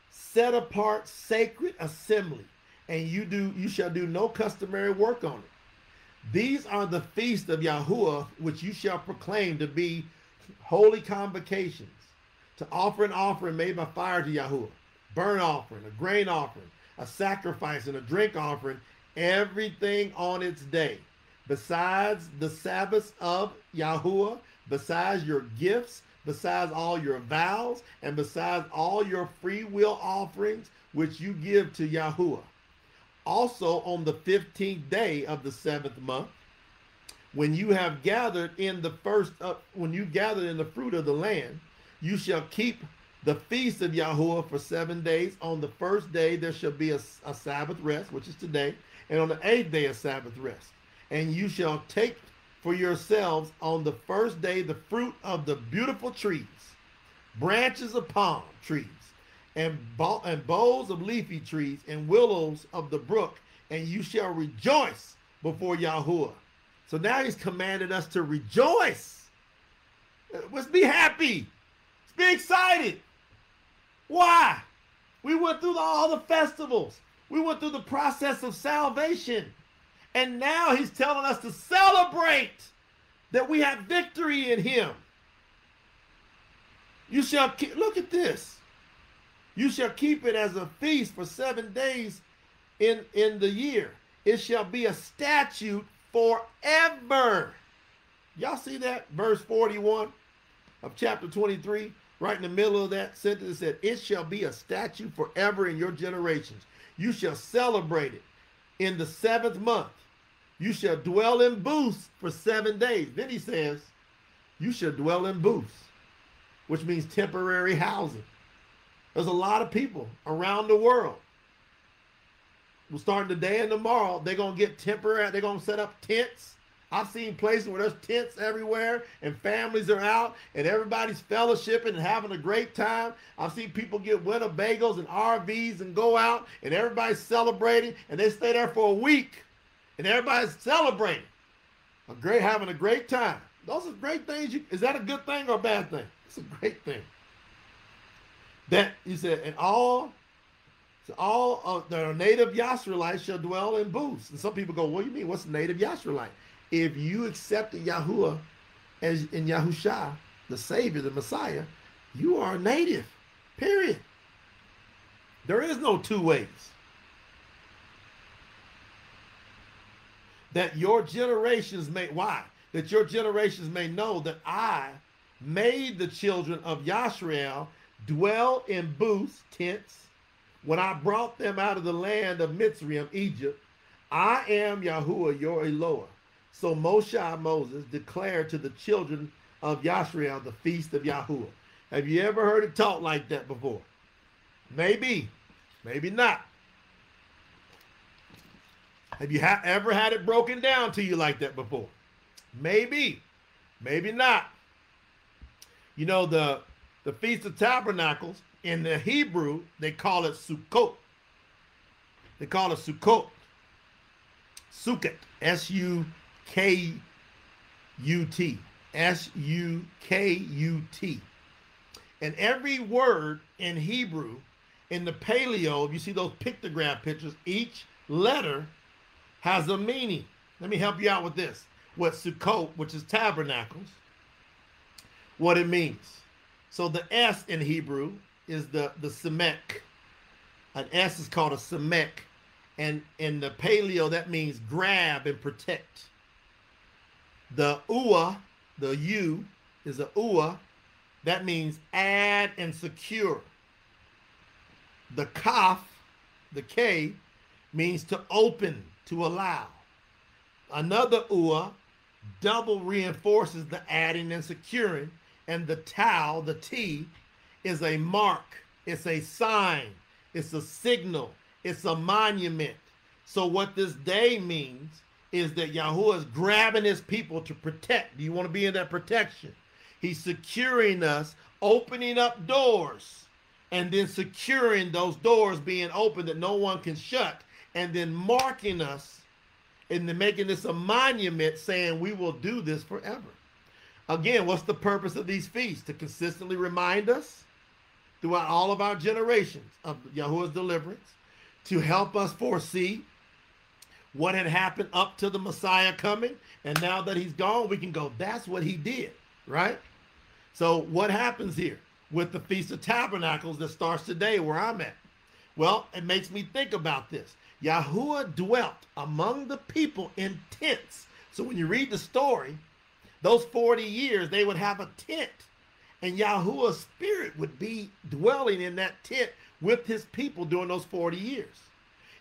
set apart sacred assembly, and you do you shall do no customary work on it. These are the feasts of Yahuwah, which you shall proclaim to be holy convocations, to offer an offering made by fire to Yahuwah, burnt offering, a grain offering, a sacrifice, and a drink offering, everything on its day, besides the Sabbaths of Yahuwah, besides your gifts, besides all your vows, and besides all your free will offerings, which you give to Yahuwah. Also on the fifteenth day of the seventh month, when you have gathered in the first, uh, when you gathered in the fruit of the land, you shall keep the feast of Yahuwah for seven days. On the first day, there shall be a, a Sabbath rest, which is today, and on the eighth day, a Sabbath rest. And you shall take for yourselves on the first day the fruit of the beautiful trees, branches of palm trees, and, bo and boughs of leafy trees, and willows of the brook, and you shall rejoice before Yahuwah. So now he's commanded us to rejoice. Let's be happy. Let's be excited. Why? We went through all the festivals. We went through the process of salvation. And now he's telling us to celebrate that we have victory in him. You shall keep, look at this. You shall keep it as a feast for seven days in, in the year. It shall be a statute forever. Y'all see that? Verse forty-one of chapter twenty-three, right in the middle of that sentence, it said, it shall be a statute forever in your generations. You shall celebrate it in the seventh month. You shall dwell in booths for seven days. Then he says, you shall dwell in booths, which means temporary housing. There's a lot of people around the world. We're starting today and tomorrow. They're going to get temporary. They're going to set up tents. I've seen places where there's tents everywhere and families are out and everybody's fellowshipping and having a great time. I've seen people get Winnebagos and R Vs and go out and everybody's celebrating and they stay there for a week. And everybody's celebrating, a great, having a great time. Those are great things. You, is that a good thing or a bad thing? It's a great thing. That you said, and all, so all of the native Yisraelites shall dwell in booths. And some people go, "What do you mean? What's native Yisraelite?" If you accepted Yahuwah as in Yahusha, the Savior, the Messiah, you are native. Period. There is no two ways. That your generations may, why? That your generations may know that I made the children of Yisrael dwell in booths, tents, when I brought them out of the land of Mitzrayim, Egypt. I am Yahuwah, your Eloah. So Moshe, Moses, declared to the children of Yisrael the feast of Yahuwah. Have you ever heard it taught like that before? Maybe, maybe not. Have you ha ever had it broken down to you like that before? Maybe, maybe not. You know, the, the Feast of Tabernacles, in the Hebrew, they call it Sukkot. They call it Sukkot. Sukkot, S U K U T, S U K U T. And every word in Hebrew, in the paleo, if you see those pictograph pictures, each letter has a meaning. Let me help you out with this. What Sukkot, which is tabernacles, what it means. So the S in Hebrew is the, the Semek. An S is called a Semek. And in the paleo, that means grab and protect. The Uah, the U is a Uah. That means add and secure. The Kaf, the K, means to open, to allow. Another Uah double reinforces the adding and securing. And the Tau, the T, is a mark. It's a sign. It's a signal. It's a monument. So what this day means is that Yahuwah is grabbing his people to protect. Do you want to be in that protection? He's securing us, opening up doors, and then securing those doors being open that no one can shut, and then marking us and then making this a monument saying we will do this forever. Again, what's the purpose of these feasts? To consistently remind us throughout all of our generations of Yahuwah's deliverance, to help us foresee what had happened up to the Messiah coming, and now that he's gone, we can go, that's what he did, right? So what happens here with the Feast of Tabernacles that starts today where I'm at? Well, it makes me think about this. Yahuwah dwelt among the people in tents. So when you read the story, those forty years, they would have a tent, and Yahuwah's spirit would be dwelling in that tent with his people during those forty years.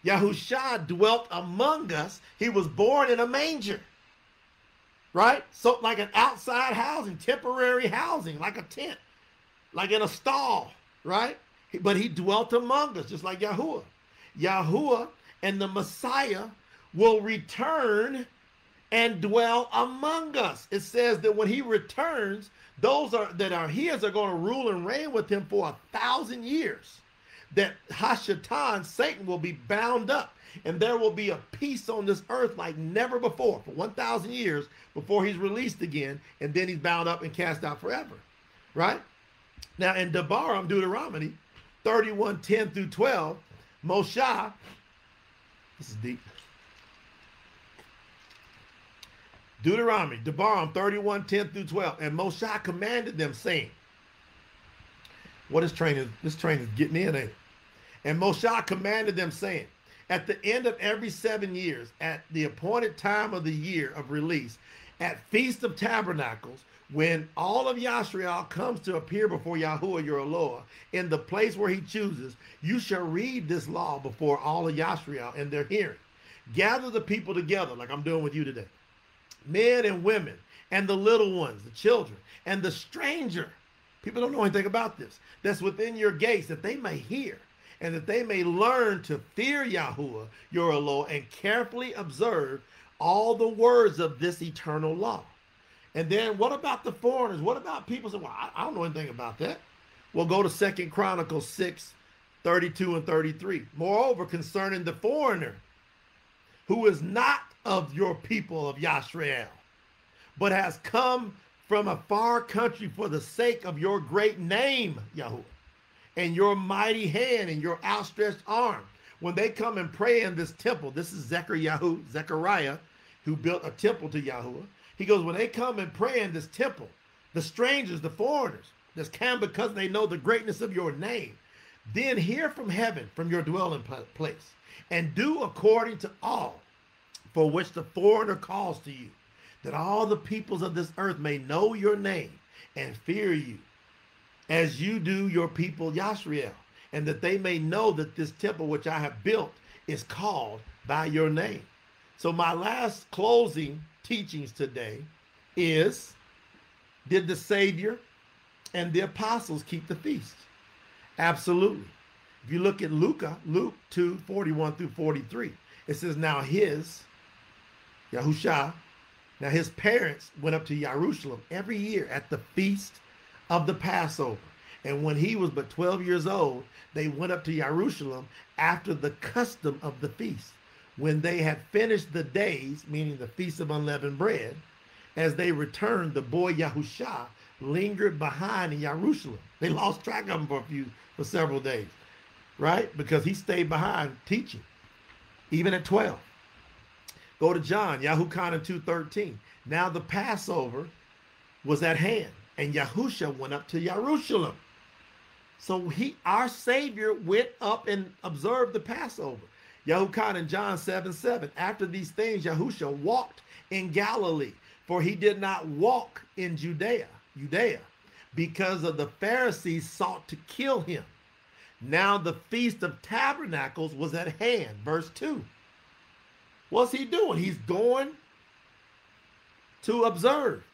Yahushua dwelt among us. He was born in a manger, right? So like an outside housing, temporary housing, like a tent, like in a stall, right? But he dwelt among us, just like Yahuwah. Yahuwah and the Messiah will return and dwell among us. It says that when he returns, those are, that are his are going to rule and reign with him for a thousand years. That Hashatan, Satan, will be bound up, and there will be a peace on this earth like never before for one thousand years before he's released again, and then he's bound up and cast out forever, right? Now in Devarim, Deuteronomy thirty-one, ten through twelve, Moshe, this is deep, Deuteronomy, Devarim thirty-one, ten through twelve, and Moshe commanded them, saying, what is train? This train is getting in, ain't it? And Moshe commanded them, saying, at the end of every seven years, at the appointed time of the year of release, at Feast of Tabernacles, when all of Yisrael comes to appear before Yahuwah your Eloah, in the place where he chooses, you shall read this law before all of Yisrael in their hearing. Gather the people together, like I'm doing with you today, men and women, and the little ones, the children, and the stranger. People don't know anything about this. That's within your gates, that they may hear and that they may learn to fear Yahuwah, your Eloah, and carefully observe all the words of this eternal law. And then what about the foreigners? What about people saying, well, I, I don't know anything about that. Well, go to Second Chronicles six, thirty-two and thirty-three. Moreover, concerning the foreigner who is not of your people of Yisrael, but has come from a far country for the sake of your great name, Yahuwah, and your mighty hand and your outstretched arm. When they come and pray in this temple, this is Zechariah, Zechariah, who built a temple to Yahuwah. He goes, when they come and pray in this temple, the strangers, the foreigners, that's come because they know the greatness of your name, then hear from heaven, from your dwelling place, and do according to all for which the foreigner calls to you, that all the peoples of this earth may know your name and fear you, as you do your people Yisrael, and that they may know that this temple which I have built is called by your name. So my last closing teachings today is, did the Savior and the apostles keep the feast? Absolutely. If you look at Luca, Luke two, forty-one through forty-three, it says, now his, Yahushua, Now his parents went up to Yerushalem every year at the feast of the Passover. And when he was but twelve years old, they went up to Yerushalem after the custom of the feast. When they had finished the days, meaning the Feast of Unleavened Bread, as they returned, the boy Yahushua lingered behind in Yerushalem. They lost track of him for a few, for several days, right? Because he stayed behind teaching, even at twelve. Go to John, Yahuchanan two, thirteen. Now the Passover was at hand, and Yahushua went up to Yerushalem. So he, our Savior, went up and observed the Passover. Yahuchanan, John seven, seven. After these things, Yahushua walked in Galilee, for he did not walk in Judea, Judea, because of the Pharisees sought to kill him. Now the Feast of Tabernacles was at hand, verse two. What's he doing? He's going to observe,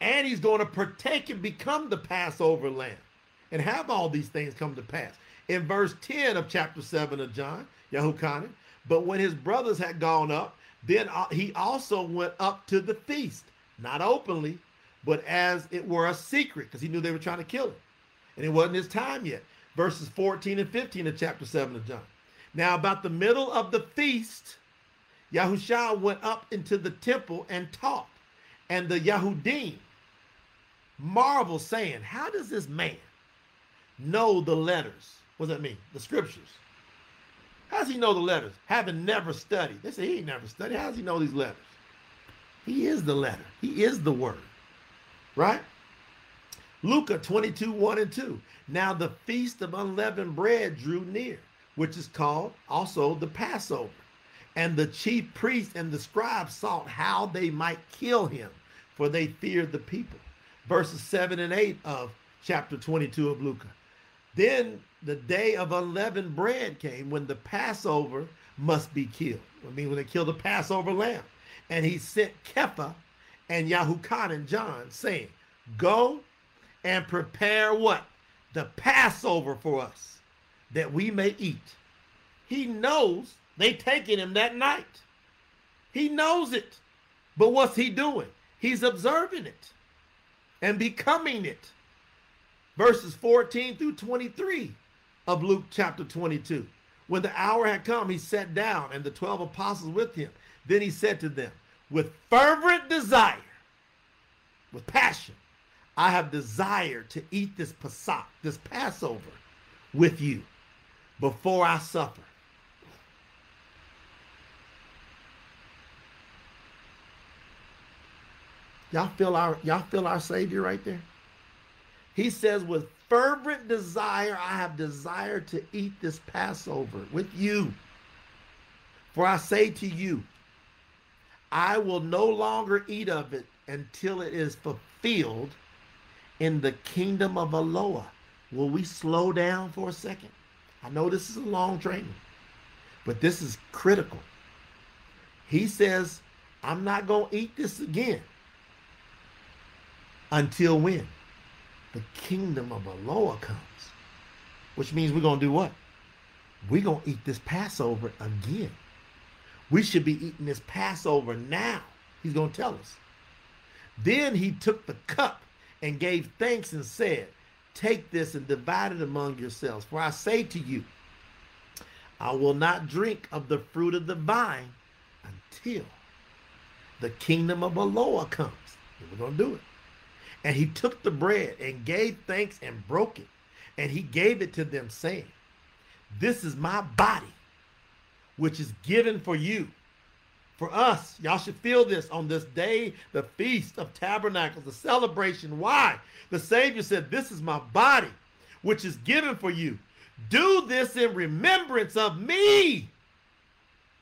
and he's going to partake and become the Passover lamb and have all these things come to pass. In verse ten of chapter seven of John, Yahuchanan, but when his brothers had gone up, then he also went up to the feast, not openly, but as it were a secret, because he knew they were trying to kill him. And it wasn't his time yet. Verses fourteen and fifteen of chapter seven of John. Now about the middle of the feast, Yahushua went up into the temple and taught. And the Yahudim marveled, saying, how does this man know the letters? What does that mean? The scriptures. How does he know the letters? Having never studied. They say he ain't never studied. How does he know these letters? He is the letter. He is the word. Right? Luca twenty-two, one and two. Now the feast of unleavened bread drew near, which is called also the Passover. And the chief priests and the scribes sought how they might kill him, for they feared the people. Verses seven and eight of chapter twenty-two of Luke. Then the day of unleavened bread came, when the Passover must be killed. I mean, when they killed the Passover lamb. And he sent Kepha and Yahuchanan, John, saying, go and prepare what? The Passover for us, that we may eat. He knows they taking him that night. He knows it. But what's he doing? He's observing it and becoming it. Verses fourteen through twenty-three of Luke chapter twenty-two. When the hour had come, he sat down, and the twelve apostles with him. Then he said to them, with fervent desire, with passion, I have desired to eat this Pesach, this Passover, with you before I suffer. Y'all feel our, y'all feel our Savior right there? He says, with fervent desire, I have desired to eat this Passover with you. For I say to you, I will no longer eat of it until it is fulfilled in the kingdom of Eloah. Will we slow down for a second? I know this is a long training, but this is critical. He says, I'm not going to eat this again. Until when? The kingdom of Eloah comes. Which means we're going to do what? We're going to eat this Passover again. We should be eating this Passover now. He's going to tell us. Then he took the cup and gave thanks and said, take this and divide it among yourselves. For I say to you, I will not drink of the fruit of the vine until the kingdom of Eloah comes. And we're going to do it. And he took the bread and gave thanks and broke it. And he gave it to them, saying, this is my body, which is given for you, for us. Y'all should feel this on this day, the Feast of Tabernacles, the celebration. Why? The Savior said, this is my body, which is given for you. Do this in remembrance of me.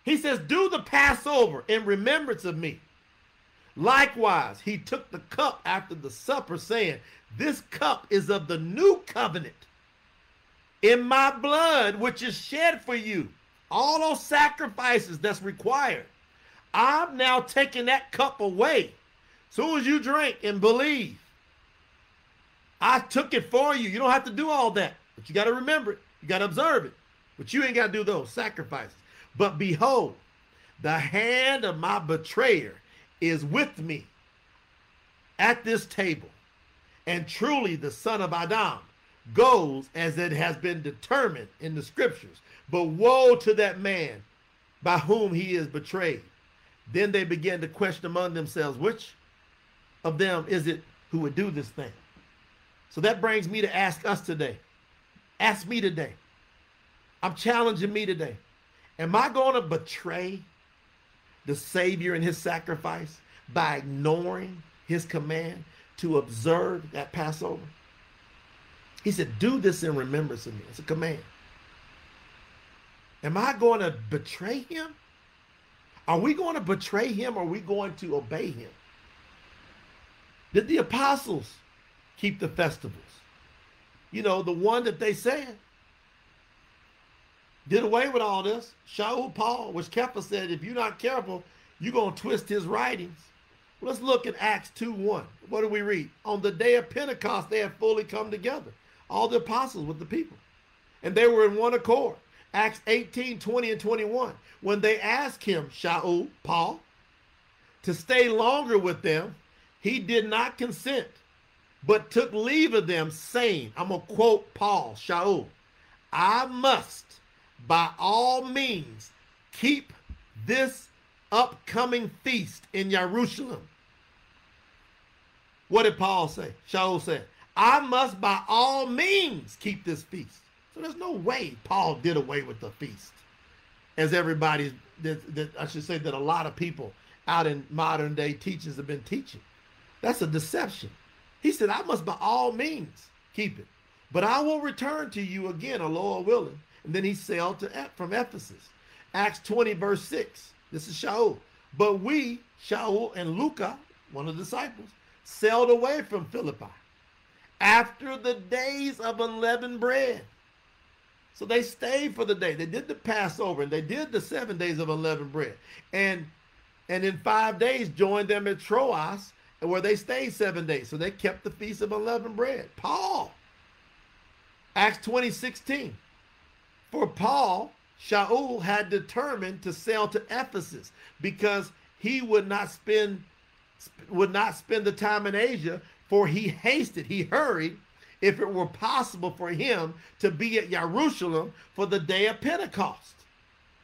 He says, do the Passover in remembrance of me. Likewise, he took the cup after the supper, saying, this cup is of the new covenant in my blood, which is shed for you. All those sacrifices that's required. I'm now taking that cup away. Soon as you drink and believe, I took it for you. You don't have to do all that, but you got to remember it. You got to observe it, but you ain't got to do those sacrifices. But behold, the hand of my betrayer is with me at this table, and truly the son of Adam goes as it has been determined in the scriptures, but woe to that man by whom he is betrayed. Then they began to question among themselves, which of them is it who would do this thing? So that brings me to ask us today. Ask me today. I'm challenging me today. Am I going to betray the Savior and his sacrifice by ignoring his command to observe that Passover? He said, do this in remembrance of me. It's a command. Am I going to betray him? Are we going to betray him, or are we going to obey him? Did the apostles keep the festivals? You know, the one that they said did away with all this. Shaul, Paul, which Kepha said, if you're not careful, you're going to twist his writings. Well, let's look at Acts two one. What do we read? On the day of Pentecost, they had fully come together, all the apostles with the people, and they were in one accord. Acts eighteen, twenty, and twenty-one. When they asked him, Shaul, Paul, to stay longer with them, he did not consent, but took leave of them, saying, I'm going to quote Paul, Shaul, I must by all means keep this upcoming feast in Yerushalem. What did Paul say? Shaul said, I must by all means keep this feast. So there's no way Paul did away with the feast. As everybody's, that, that I should say that a lot of people out in modern day teachers have been teaching. That's a deception. He said, I must by all means keep it. But I will return to you again, O Lord willing. And then he sailed to, from Ephesus. Acts twenty verse six. This is Shaul. But we, Shaul and Luca, one of the disciples, sailed away from Philippi after the days of unleavened bread. So they stayed for the day. They did the Passover and they did the seven days of unleavened bread. And, and in five days joined them at Troas, where they stayed seven days. So they kept the feast of unleavened bread. Paul, Acts twenty sixteen. For Paul, Shaul had determined to sail to Ephesus because he would not spend, would not spend the time in Asia, for he hasted, he hurried, if it were possible for him to be at Jerusalem for the day of Pentecost,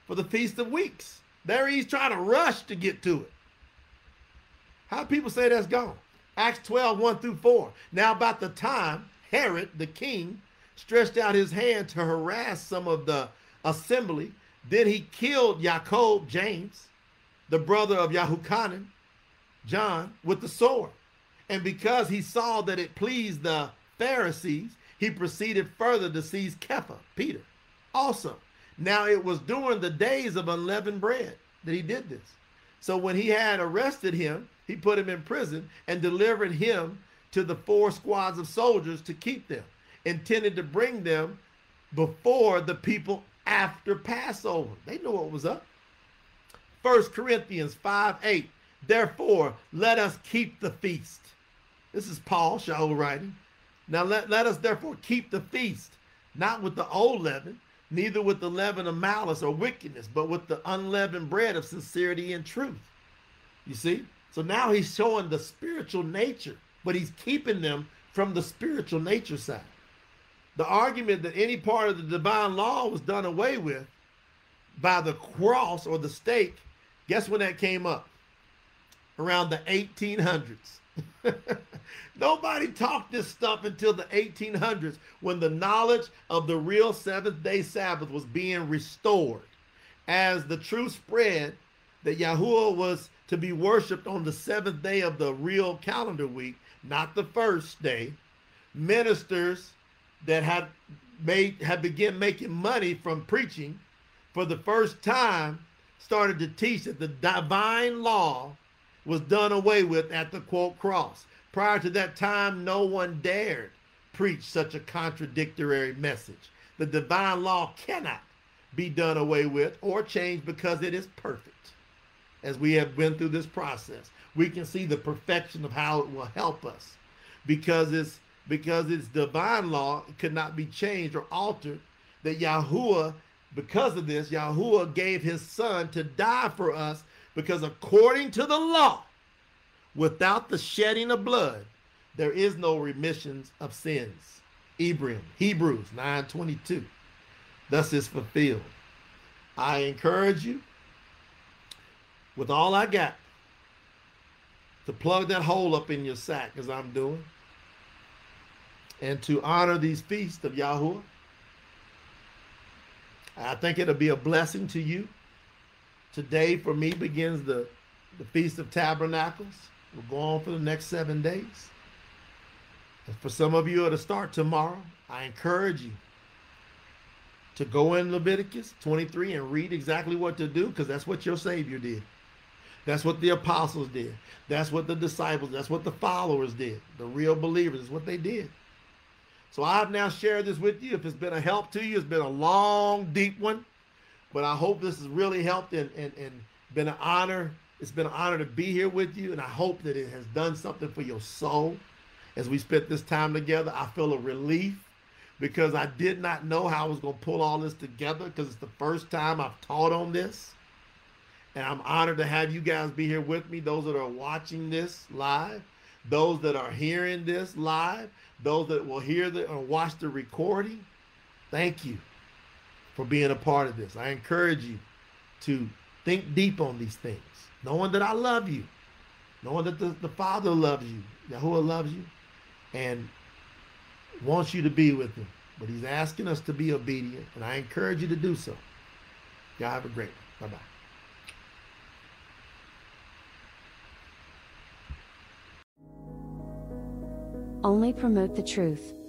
for the Feast of Weeks. There he's trying to rush to get to it. How people say that's gone? Acts twelve, one through four. Now about the time Herod, the king, stretched out his hand to harass some of the assembly, then he killed Jacob, James, the brother of Yahuchanan, John, with the sword. And because he saw that it pleased the Pharisees, he proceeded further to seize Kepha, Peter, also. Now it was during the days of unleavened bread that he did this. So when he had arrested him, he put him in prison and delivered him to the four squads of soldiers to keep them, intended to bring them before the people after Passover. They knew what was up. First Corinthians five eight. Therefore, let us keep the feast. This is Paul, Shaul writing. Now let, let us therefore keep the feast, not with the old leaven, neither with the leaven of malice or wickedness, but with the unleavened bread of sincerity and truth. You see? So now he's showing the spiritual nature, but he's keeping them from the spiritual nature side. The argument that any part of the divine law was done away with by the cross or the stake, guess when that came up? Around the eighteen hundreds. Nobody talked this stuff until the eighteen hundreds, when the knowledge of the real seventh day Sabbath was being restored as the truth spread that Yahuwah was to be worshiped on the seventh day of the real calendar week, not the first day. Ministers that had made had begun making money from preaching for the first time started to teach that the divine law was done away with at the quote cross. Prior to that time, no one dared preach such a contradictory message. The divine law cannot be done away with or changed because it is perfect. As we have been through this process, we can see the perfection of how it will help us, because it's because it's divine law, it could not be changed or altered. That Yahuwah, because of this, Yahuwah gave his son to die for us, because according to the law, without the shedding of blood, there is no remissions of sins. Hebrews nine twenty-two. Thus is fulfilled. I encourage you, with all I got, to plug that hole up in your sack, as I'm doing, and to honor these feasts of Yahuwah. I think it'll be a blessing to you. Today, for me, begins the, the Feast of Tabernacles. We'll go on for the next seven days. And for some of you, it'll start tomorrow. I encourage you to go in Leviticus twenty-three and read exactly what to do, because that's what your Savior did. That's what the apostles did. That's what the disciples, that's what the followers did. The real believers, is what they did. So I've now shared this with you. If it's been a help to you, it's been a long, deep one. But I hope this has really helped and, and, and been an honor. It's been an honor to be here with you. And I hope that it has done something for your soul. As we spent this time together, I feel a relief, because I did not know how I was going to pull all this together, because it's the first time I've taught on this. And I'm honored to have you guys be here with me, those that are watching this live. those that are hearing this live, those that will hear the, or watch the recording, thank you for being a part of this. I encourage you to think deep on these things, knowing that I love you, knowing that the, the Father loves you, Yahuwah loves you, and wants you to be with him. But he's asking us to be obedient, and I encourage you to do so. Y'all have a great one. Bye-bye. Only promote the truth.